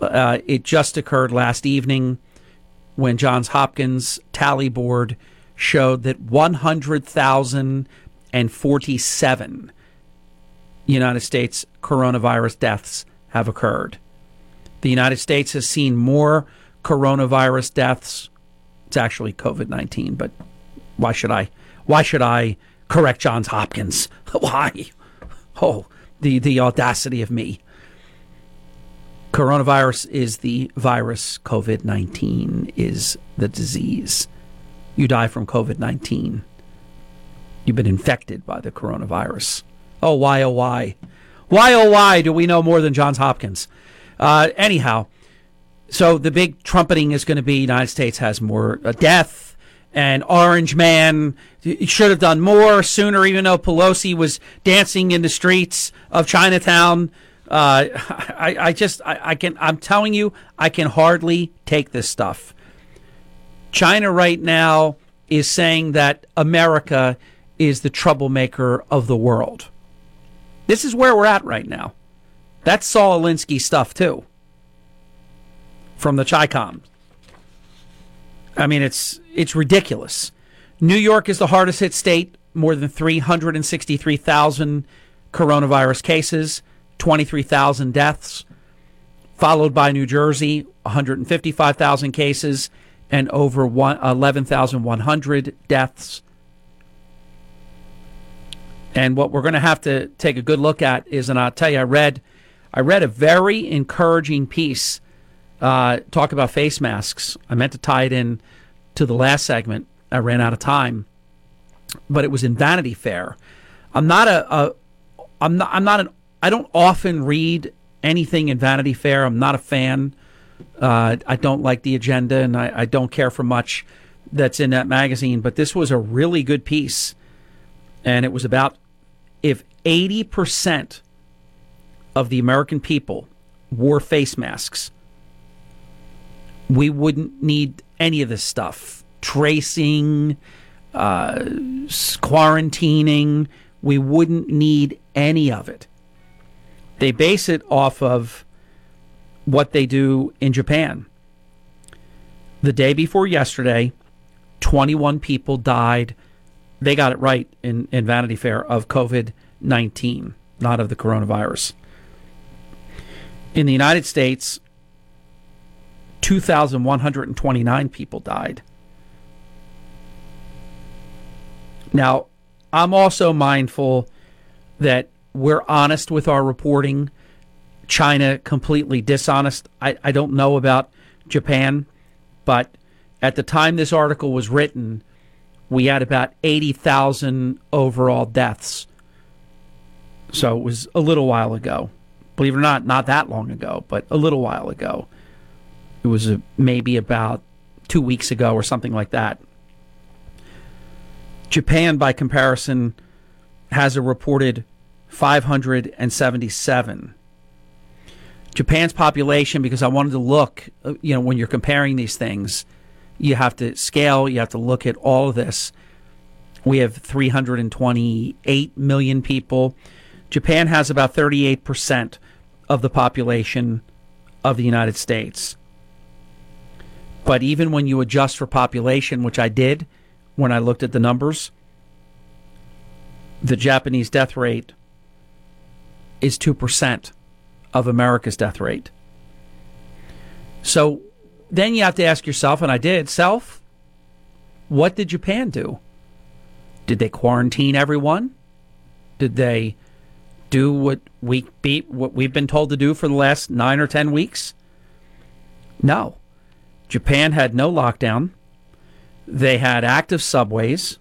it just occurred last evening when Johns Hopkins tally board showed that 100,047 United States coronavirus deaths have occurred. The United States has seen more coronavirus deaths. It's actually COVID-19, but why should I correct Johns Hopkins? Why? Oh, the audacity of me. Coronavirus is the virus. COVID-19 is the disease. You die from COVID-19. You've been infected by the coronavirus. Oh, why, oh, why? Why, oh, why do we know more than Johns Hopkins? Anyhow, so the big trumpeting is going to be United States has more death, and Orange Man should have done more sooner, even though Pelosi was dancing in the streets of Chinatown. I'm telling you, I can hardly take this stuff. China right now is saying that America is the troublemaker of the world. This is where we're at right now. That's Saul Alinsky stuff too, from the Chi-Com. I mean, it's ridiculous. New York is the hardest hit state, more than 363,000 coronavirus cases. 23,000 deaths, followed by New Jersey, 155,000 cases, and over 11,100 deaths. And what we're going to have to take a good look at is, and I'll tell you, I read I read a very encouraging piece talk about face masks. I meant to tie it in to the last segment. I ran out of time, but it was in Vanity Fair. I don't often read anything in Vanity Fair. I'm not a fan. I don't like the agenda, and I don't care for much that's in that magazine. But this was a really good piece, and it was about if 80% of the American people wore face masks, we wouldn't need any of this stuff. Tracing, quarantining, we wouldn't need any of it. They base it off of what they do in Japan. The day before yesterday, 21 people died. They got it right in Vanity Fair of COVID-19, not of the coronavirus. In the United States, 2,129 people died. Now, I'm also mindful that we're honest with our reporting. China completely dishonest. I don't know about Japan, but at the time this article was written, we had about 80,000 overall deaths. So it was a little while ago. Believe it or not that long ago, but a little while ago. It was maybe about 2 weeks ago or something like that. Japan, by comparison, has a reported 577. Japan's population, because I wanted to look, when you're comparing these things, you have to scale, you have to look at all of this. We have 328 million people. Japan has about 38% of the population of the United States. But even when you adjust for population, which I did when I looked at the numbers, the Japanese death rate is 2%. Of America's death rate. So then you have to ask yourself, and I did, what did Japan do? Did they quarantine everyone? Did they do what we've been told to do for the last 9 or 10 weeks? No. Japan had no lockdown. They had active subways.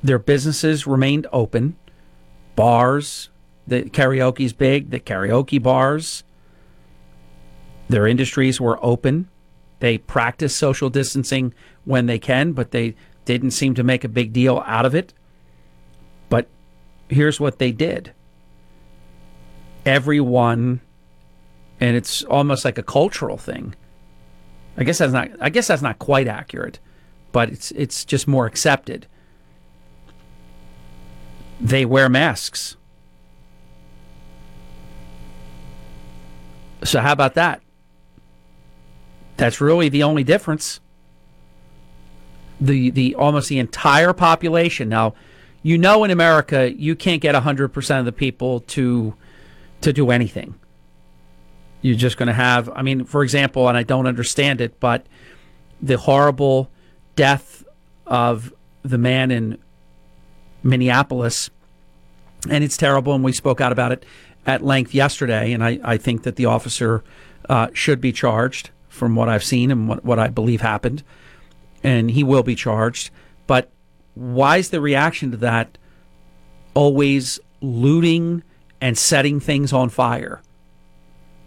Their businesses remained open. Bars, the karaoke's big, the karaoke bars. Their industries were open. They practice social distancing when they can, but they didn't seem to make a big deal out of it. But here's what they did. Everyone, and it's almost like a cultural thing. I guess that's not quite accurate, but it's just more accepted. They wear masks. So how about that? That's really the only difference. The almost the entire population. Now, in America, you can't get 100% of the people to do anything. You're just going to have, for example, and I don't understand it, but the horrible death of the man in Minneapolis, and it's terrible, and we spoke out about it at length yesterday, and I think that the officer should be charged from what I've seen and what I believe happened, and he will be charged. But why is the reaction to that always looting and setting things on fire?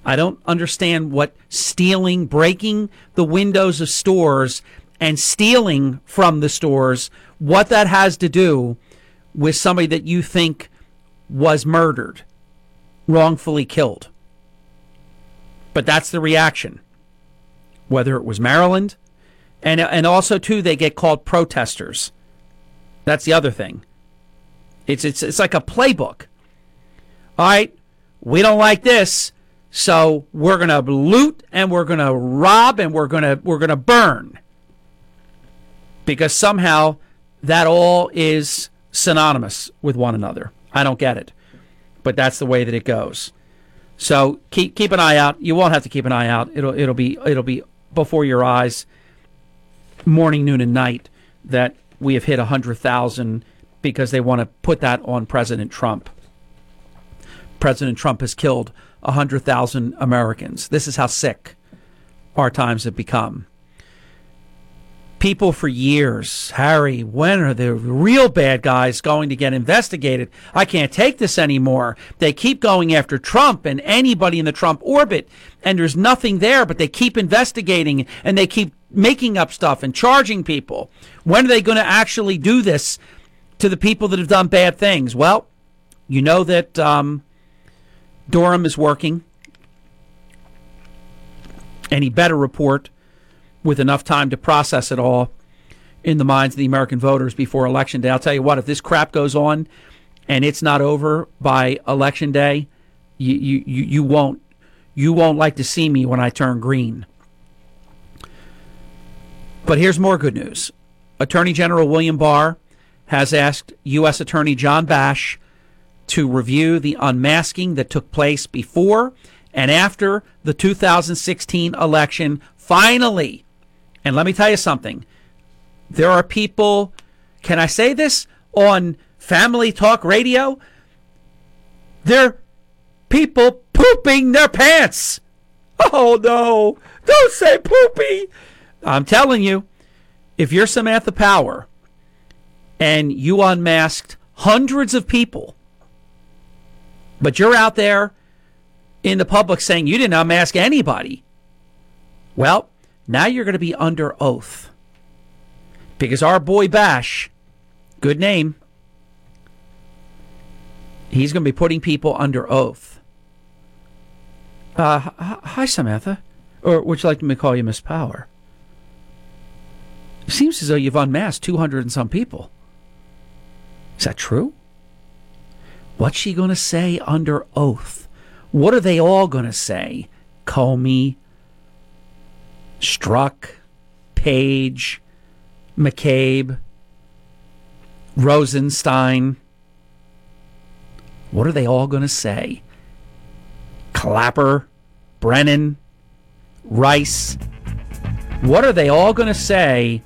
I don't understand what stealing, breaking the windows of stores and stealing from the stores, what that has to do with somebody that you think was murdered, wrongfully killed. But that's the reaction, whether it was Maryland, and also too they get called protesters. That's the other thing. It's like a playbook. All right, we don't like this, so we're gonna loot and we're gonna rob and we're gonna burn, because somehow that all is synonymous with one another. I don't get it. But that's the way that it goes. So keep an eye out. You won't have to keep an eye out. It'll be before your eyes, morning, noon, and night, that we have hit 100,000, because they want to put that on President Trump. President Trump has killed 100,000 Americans. This is how sick our times have become. People for years, Harry, when are the real bad guys going to get investigated? I can't take this anymore. They keep going after Trump and anybody in the Trump orbit, and there's nothing there, but they keep investigating, and they keep making up stuff and charging people. When are they going to actually do this to the people that have done bad things? Well, you know that Durham is working, and he better report with enough time to process it all in the minds of the American voters before Election Day. I'll tell you what, if this crap goes on and it's not over by Election Day, you won't like to see me when I turn green. But here's more good news. Attorney General William Barr has asked U.S. Attorney John Bash to review the unmasking that took place before and after the 2016 election. Finally. And let me tell you something. There are people, can I say this on Family Talk Radio? There are people pooping their pants. Oh, no. Don't say poopy. I'm telling you, if you're Samantha Power and you unmasked hundreds of people, but you're out there in the public saying you didn't unmask anybody, well, now you're going to be under oath, because our boy Bash, good name, he's going to be putting people under oath. Hi, Samantha. Or would you like me to call you Miss Power? It seems as though you've unmasked 200 and some people. Is that true? What's she going to say under oath? What are they all going to say? Comey, Strzok, Page, McCabe, Rosenstein. What are they all going to say? Clapper, Brennan, Rice. What are they all going to say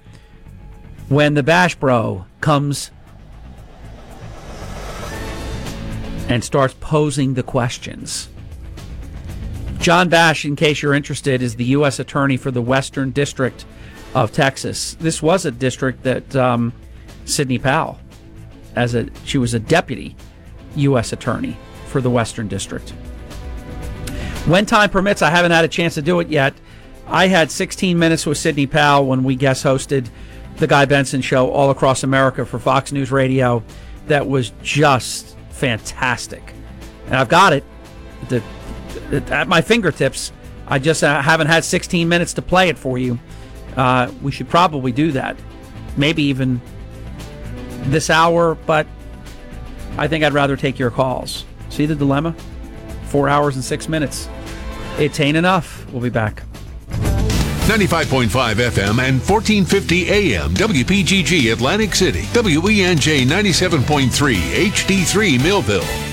when the Bash Bro comes and starts posing the questions? John Bash, in case you're interested, is the U.S. Attorney for the Western District of Texas. This was a district that Sidney Powell, she was a deputy U.S. Attorney for the Western District. When time permits, I haven't had a chance to do it yet. I had 16 minutes with Sidney Powell when we guest hosted the Guy Benson Show all across America for Fox News Radio. That was just fantastic. And I've got it. At my fingertips. I just haven't had 16 minutes to play it for you. We should probably do that. Maybe even this hour, but I think I'd rather take your calls. See the dilemma? 4 hours and 6 minutes. It ain't enough. We'll be back. 95.5 FM and 1450 AM, WPGG Atlantic City, WENJ 97.3, HD3 Millville.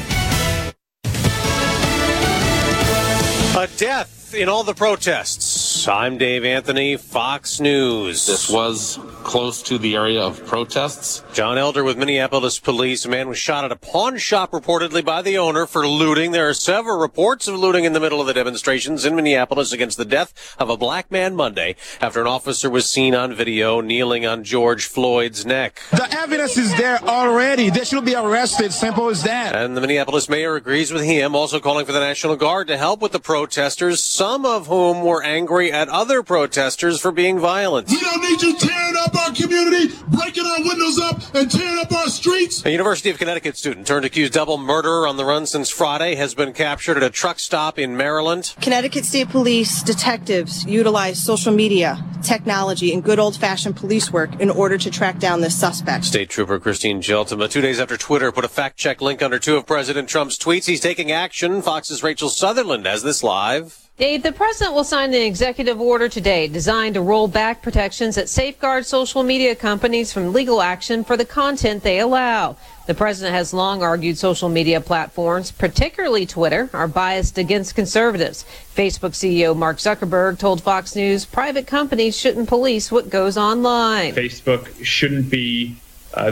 A death in all the protests. I'm Dave Anthony, Fox News. This was close to the area of protests. John Elder with Minneapolis police. A man was shot at a pawn shop reportedly by the owner for looting. There are several reports of looting in the middle of the demonstrations in Minneapolis against the death of a black man Monday after an officer was seen on video kneeling on George Floyd's neck. The evidence is there already. They should be arrested. Simple as that. And the Minneapolis mayor agrees with him, also calling for the National Guard to help with the protesters, some of whom were angry at other protesters for being violent. We don't need you tearing up our community, breaking our windows up, and tearing up our streets. A University of Connecticut student turned accused double murderer on the run since Friday has been captured at a truck stop in Maryland. Connecticut State Police detectives utilized social media, technology, and good old-fashioned police work in order to track down this suspect. State Trooper Christine Geltima, 2 days after Twitter put a fact-check link under two of President Trump's tweets, he's taking action. Fox's Rachel Sutherland has this live. Dave, the president will sign an executive order today designed to roll back protections that safeguard social media companies from legal action for the content they allow. The president has long argued social media platforms, particularly Twitter, are biased against conservatives. Facebook CEO Mark Zuckerberg told Fox News private companies shouldn't police what goes online. Facebook shouldn't be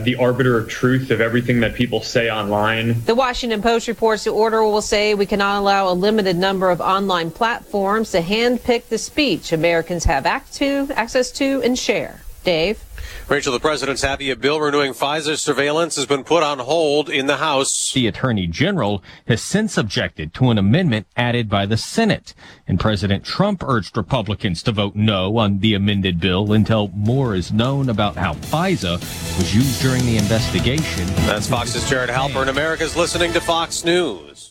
the arbiter of truth of everything that people say online. The Washington Post reports the order will say we cannot allow a limited number of online platforms to handpick the speech Americans have access to and share. Dave? Rachel, the president's happy a bill renewing FISA surveillance has been put on hold in the House. The Attorney General has since objected to an amendment added by the Senate, and President Trump urged Republicans to vote no on the amended bill until more is known about how FISA was used during the investigation. That's Fox's Jared Halpern. America's listening to Fox News.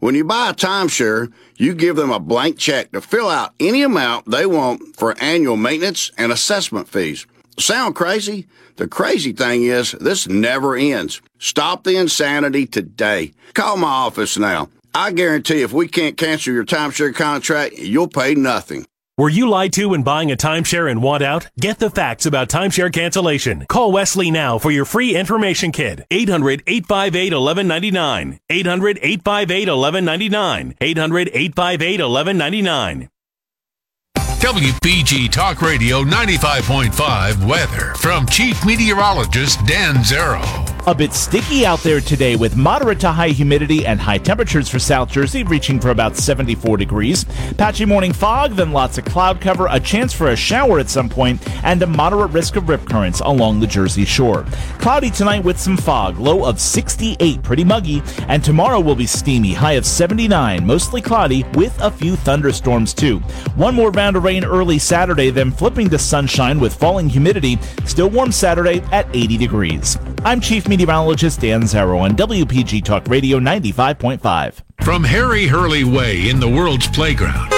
When you buy a timeshare, you give them a blank check to fill out any amount they want for annual maintenance and assessment fees. Sound crazy? The crazy thing is, this never ends. Stop the insanity today. Call my office now. I guarantee if we can't cancel your timeshare contract, you'll pay nothing. Were you lied to when buying a timeshare and want out? Get the facts about timeshare cancellation. Call Wesley now for your free information kit. 800-858-1199. 800-858-1199. 800-858-1199. WPG Talk Radio 95.5 weather from Chief Meteorologist Dan Zarrow. A bit sticky out there today with moderate to high humidity and high temperatures for South Jersey reaching for about 74 degrees. Patchy morning fog, then lots of cloud cover, a chance for a shower at some point, and a moderate risk of rip currents along the Jersey Shore. Cloudy tonight with some fog, low of 68, pretty muggy, and tomorrow will be steamy, high of 79, mostly cloudy with a few thunderstorms too. One more round of rain early Saturday, then flipping to sunshine with falling humidity, still warm Saturday at 80 degrees. I'm Chief Meteorologist Dan Zarrow on WPG Talk Radio 95.5. From Harry Hurley Way in the world's playground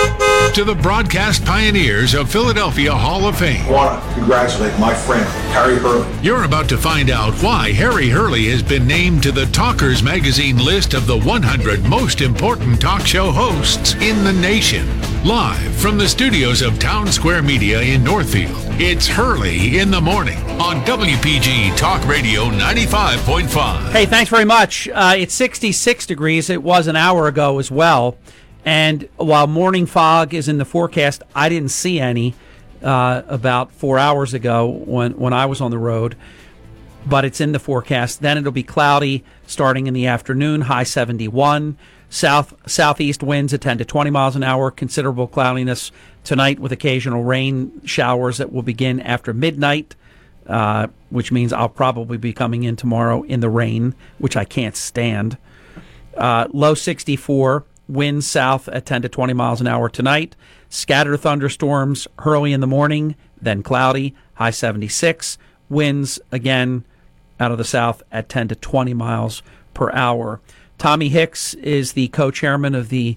to the broadcast pioneers of Philadelphia Hall of Fame. I want to congratulate my friend, Harry Hurley. You're about to find out why Harry Hurley has been named to the Talkers Magazine list of the 100 most important talk show hosts in the nation. Live from the studios of Town Square Media in Northfield, it's Hurley in the Morning on WPG Talk Radio 95.5. Hey, thanks very much. It's 66 degrees. It was an hour ago as well. And while morning fog is in the forecast, I didn't see any about 4 hours ago when I was on the road, but it's in the forecast. Then it'll be cloudy starting in the afternoon, high 71. Southeast winds at 10 to 20 miles an hour, considerable cloudiness tonight with occasional rain showers that will begin after midnight, which means I'll probably be coming in tomorrow in the rain, which I can't stand. Low 64. Wind south at 10 to 20 miles an hour tonight. Scattered thunderstorms early in the morning, then cloudy, high 76. Winds, again, out of the south at 10 to 20 miles per hour. Tommy Hicks is the co-chairman of the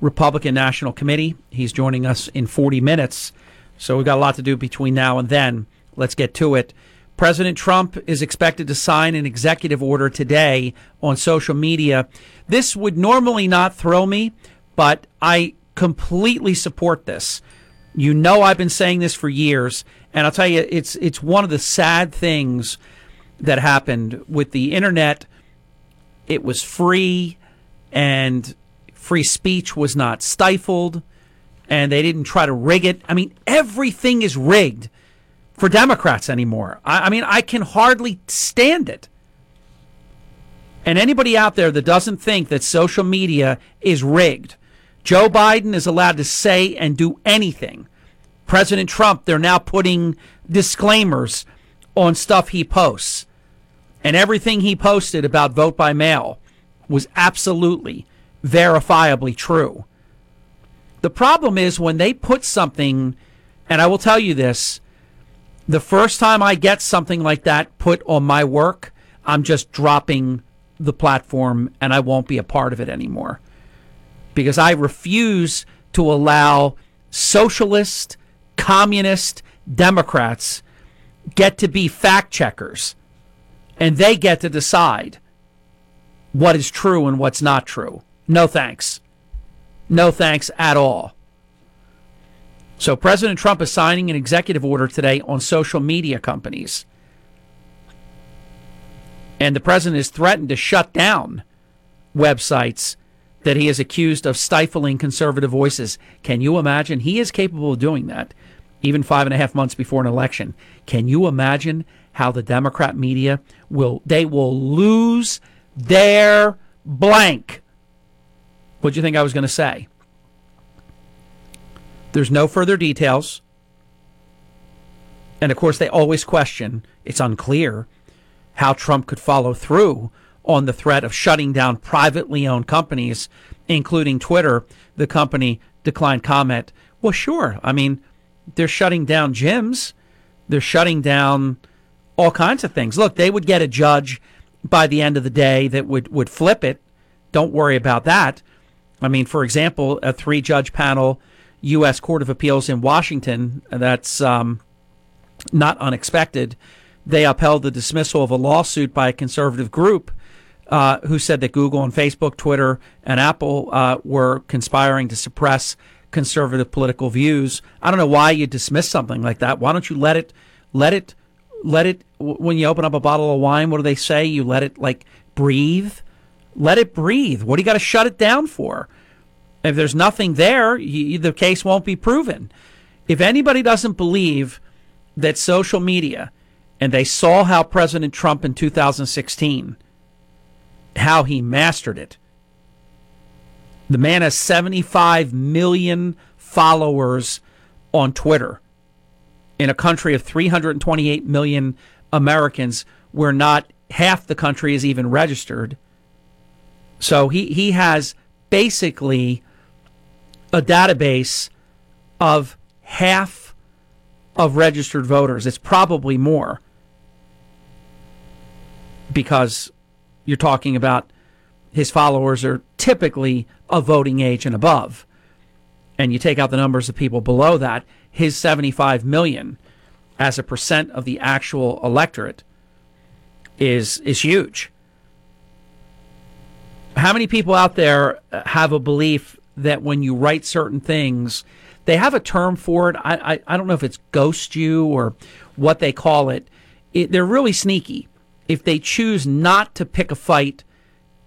Republican National Committee. He's joining us in 40 minutes, so we've got a lot to do between now and then. Let's get to it. President Trump is expected to sign an executive order today on social media. This would normally not throw me, but I completely support this. You know, I've been saying this for years, and I'll tell you, it's one of the sad things that happened with the internet. It was free, and free speech was not stifled, and they didn't try to rig it. I mean, everything is rigged for Democrats anymore. I mean, I can hardly stand it. And anybody out there that doesn't think that social media is rigged, Joe Biden is allowed to say and do anything. President Trump, they're now putting disclaimers on stuff he posts. And everything he posted about vote by mail was absolutely, verifiably true. The problem is when they put something, and I will tell you this, the first time I get something like that put on my work, I'm just dropping the platform and I won't be a part of it anymore. Because I refuse to allow socialist, communist Democrats get to be fact checkers. And they get to decide what is true and what's not true. No thanks. No thanks at all. So President Trump is signing an executive order today on social media companies. And the president has threatened to shut down websites that he is accused of stifling conservative voices. Can you imagine? He is capable of doing that, even 5.5 months before an election. Can you imagine how the Democrat media will lose their blank? What do you think I was going to say? There's no further details. And, of course, they always question, it's unclear, how Trump could follow through on the threat of shutting down privately owned companies, including Twitter. The company declined comment. Well, sure. I mean, they're shutting down gyms. They're shutting down all kinds of things. Look, they would get a judge by the end of the day that would flip it. Don't worry about that. I mean, for example, a 3-judge panel U.S. Court of Appeals in Washington, that's not unexpected. They upheld the dismissal of a lawsuit by a conservative group who said that Google and Facebook, Twitter, and Apple were conspiring to suppress conservative political views. I don't know why you dismiss something like that. Why don't you let it, when you open up a bottle of wine, what do they say? You let it, like, breathe. Let it breathe. What do you got to shut it down for? If there's nothing there, the case won't be proven. If anybody doesn't believe that social media, and they saw how President Trump in 2016, how he mastered it. The man has 75 million followers on Twitter. In a country of 328 million Americans, where not half the country is even registered. So he has basically a database of half of registered voters. It's probably more, because you're talking about his followers are typically of voting age and above. And you take out the numbers of people below that, his 75 million as a percent of the actual electorate is huge. How many people out there have a belief that when you write certain things, they have a term for it. I don't know if it's ghost you or what they call it. They're really sneaky. If they choose not to pick a fight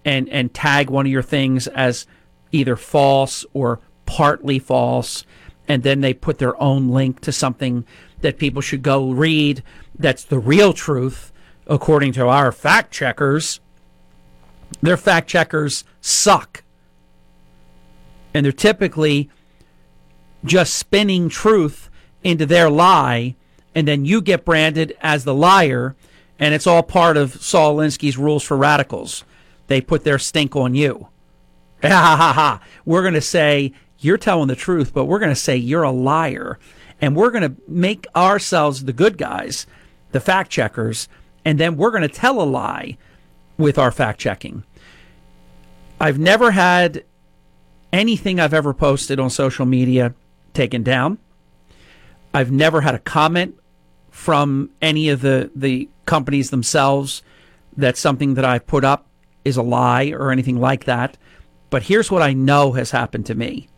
and tag one of your things as either false or partly false, and then they put their own link to something that people should go read, that's the real truth, according to our fact checkers. Their fact checkers suck. And they're typically just spinning truth into their lie, and then you get branded as the liar, and it's all part of Saul Alinsky's rules for radicals. They put their stink on you. Ha ha ha. We're going to say you're telling the truth, but we're going to say you're a liar. And we're going to make ourselves the good guys, the fact checkers, and then we're going to tell a lie with our fact checking. I've never had anything I've ever posted on social media taken down. I've never had a comment from any of the companies themselves that something that I put up is a lie or anything like that. But here's what I know has happened to me,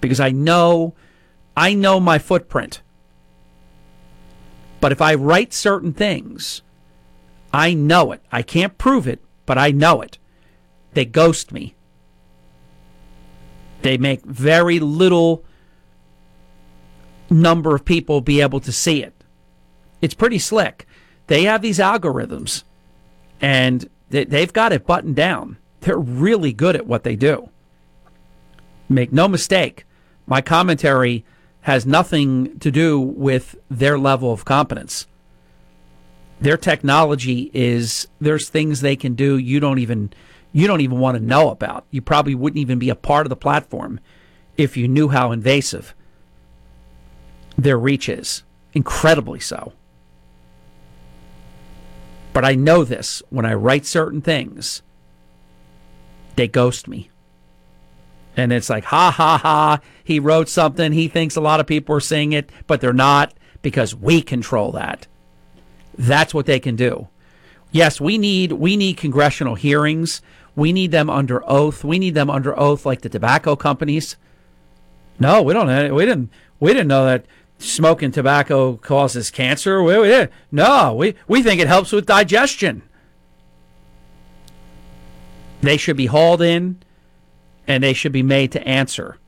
because I know my footprint. But if I write certain things, I know it. I can't prove it, but I know it. They ghost me. They make very little number of people be able to see it. It's pretty slick. They have these algorithms, and they've got it buttoned down. They're really good at what they do. Make no mistake, my commentary has nothing to do with their level of competence. Their technology is, there's things they can do you don't even want to know about. You probably wouldn't even be a part of the platform if you knew how invasive their reach is. Incredibly so. But I know this. When I write certain things, they ghost me. And it's like, ha, ha, ha, he wrote something. He thinks a lot of people are seeing it, but they're not, because we control that. That's what they can do. Yes, we need congressional hearings. We need them under oath. We need them under oath like the tobacco companies. No, we don't. We didn't know that smoking tobacco causes cancer. We think it helps with digestion. They should be hauled in, and they should be made to answer.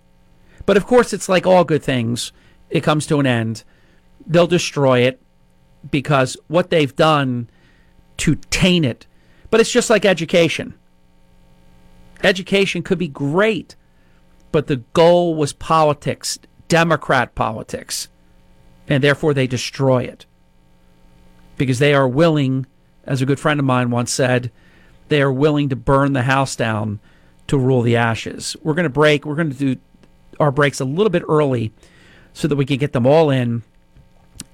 But, of course, it's like all good things. It comes to an end. They'll destroy it because what they've done to taint it. But it's just like education. Education could be great, but the goal was politics, Democrat politics, and therefore they destroy it because they are willing, as a good friend of mine once said, they are willing to burn the house down to rule the ashes. We're going to break. We're going to do our breaks a little bit early so that we can get them all in,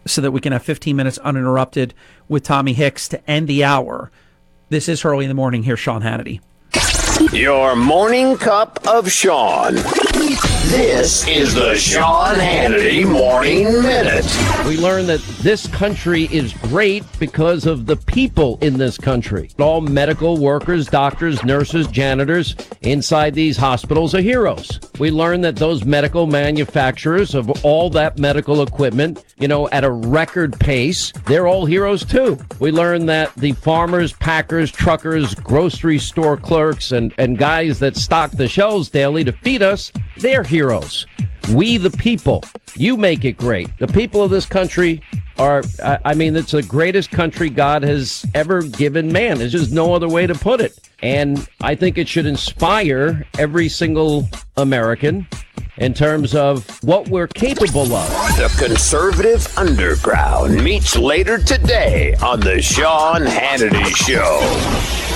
so that we can have 15 minutes uninterrupted with Tommy Hicks to end the hour. This is Hurley in the Morning. Here's Sean Hannity. Your morning cup of Sean. This is the Sean Hannity Morning Minute. We learned that this country is great because of the people in this country. All medical workers, doctors, nurses, janitors inside these hospitals are heroes. We learned that those medical manufacturers of all that medical equipment, at a record pace, they're all heroes too. We learned that the farmers, packers, truckers, grocery store clerks, and guys that stock the shelves daily to feed us, they're heroes. We the people. You make it great. The people of this country are, it's the greatest country God has ever given man. There's just no other way to put it. And I think it should inspire every single American in terms of what we're capable of. The conservative underground meets later today on the Sean Hannity Show.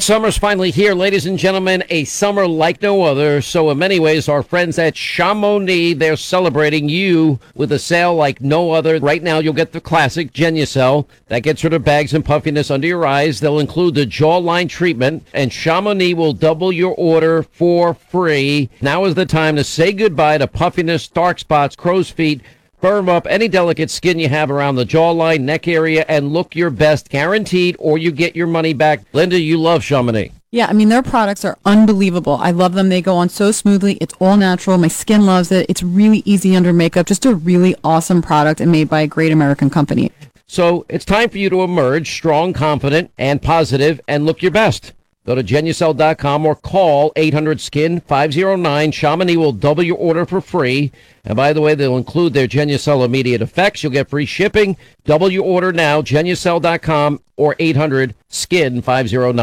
Summer's finally here, ladies and gentlemen, a summer like no other. So in many ways, our friends at Chamonix, they're celebrating you with a sale like no other. Right now, you'll get the classic Genucel. That gets rid of bags and puffiness under your eyes. They'll include the jawline treatment, and Chamonix will double your order for free. Now is the time to say goodbye to puffiness, dark spots, crow's feet. Firm up any delicate skin you have around the jawline, neck area, and look your best, guaranteed, or you get your money back. Linda, you love Chamonix. Yeah, their products are unbelievable. I love them. They go on so smoothly. It's all natural. My skin loves it. It's really easy under makeup. Just a really awesome product and made by a great American company. So it's time for you to emerge strong, confident, and positive, and look your best. Go to Genucel.com or call 800-SKIN-509. Chamonix will double your order for free. And by the way, they'll include their Genucel immediate effects. You'll get free shipping. Double your order now, Genucel.com or 800-SKIN-509.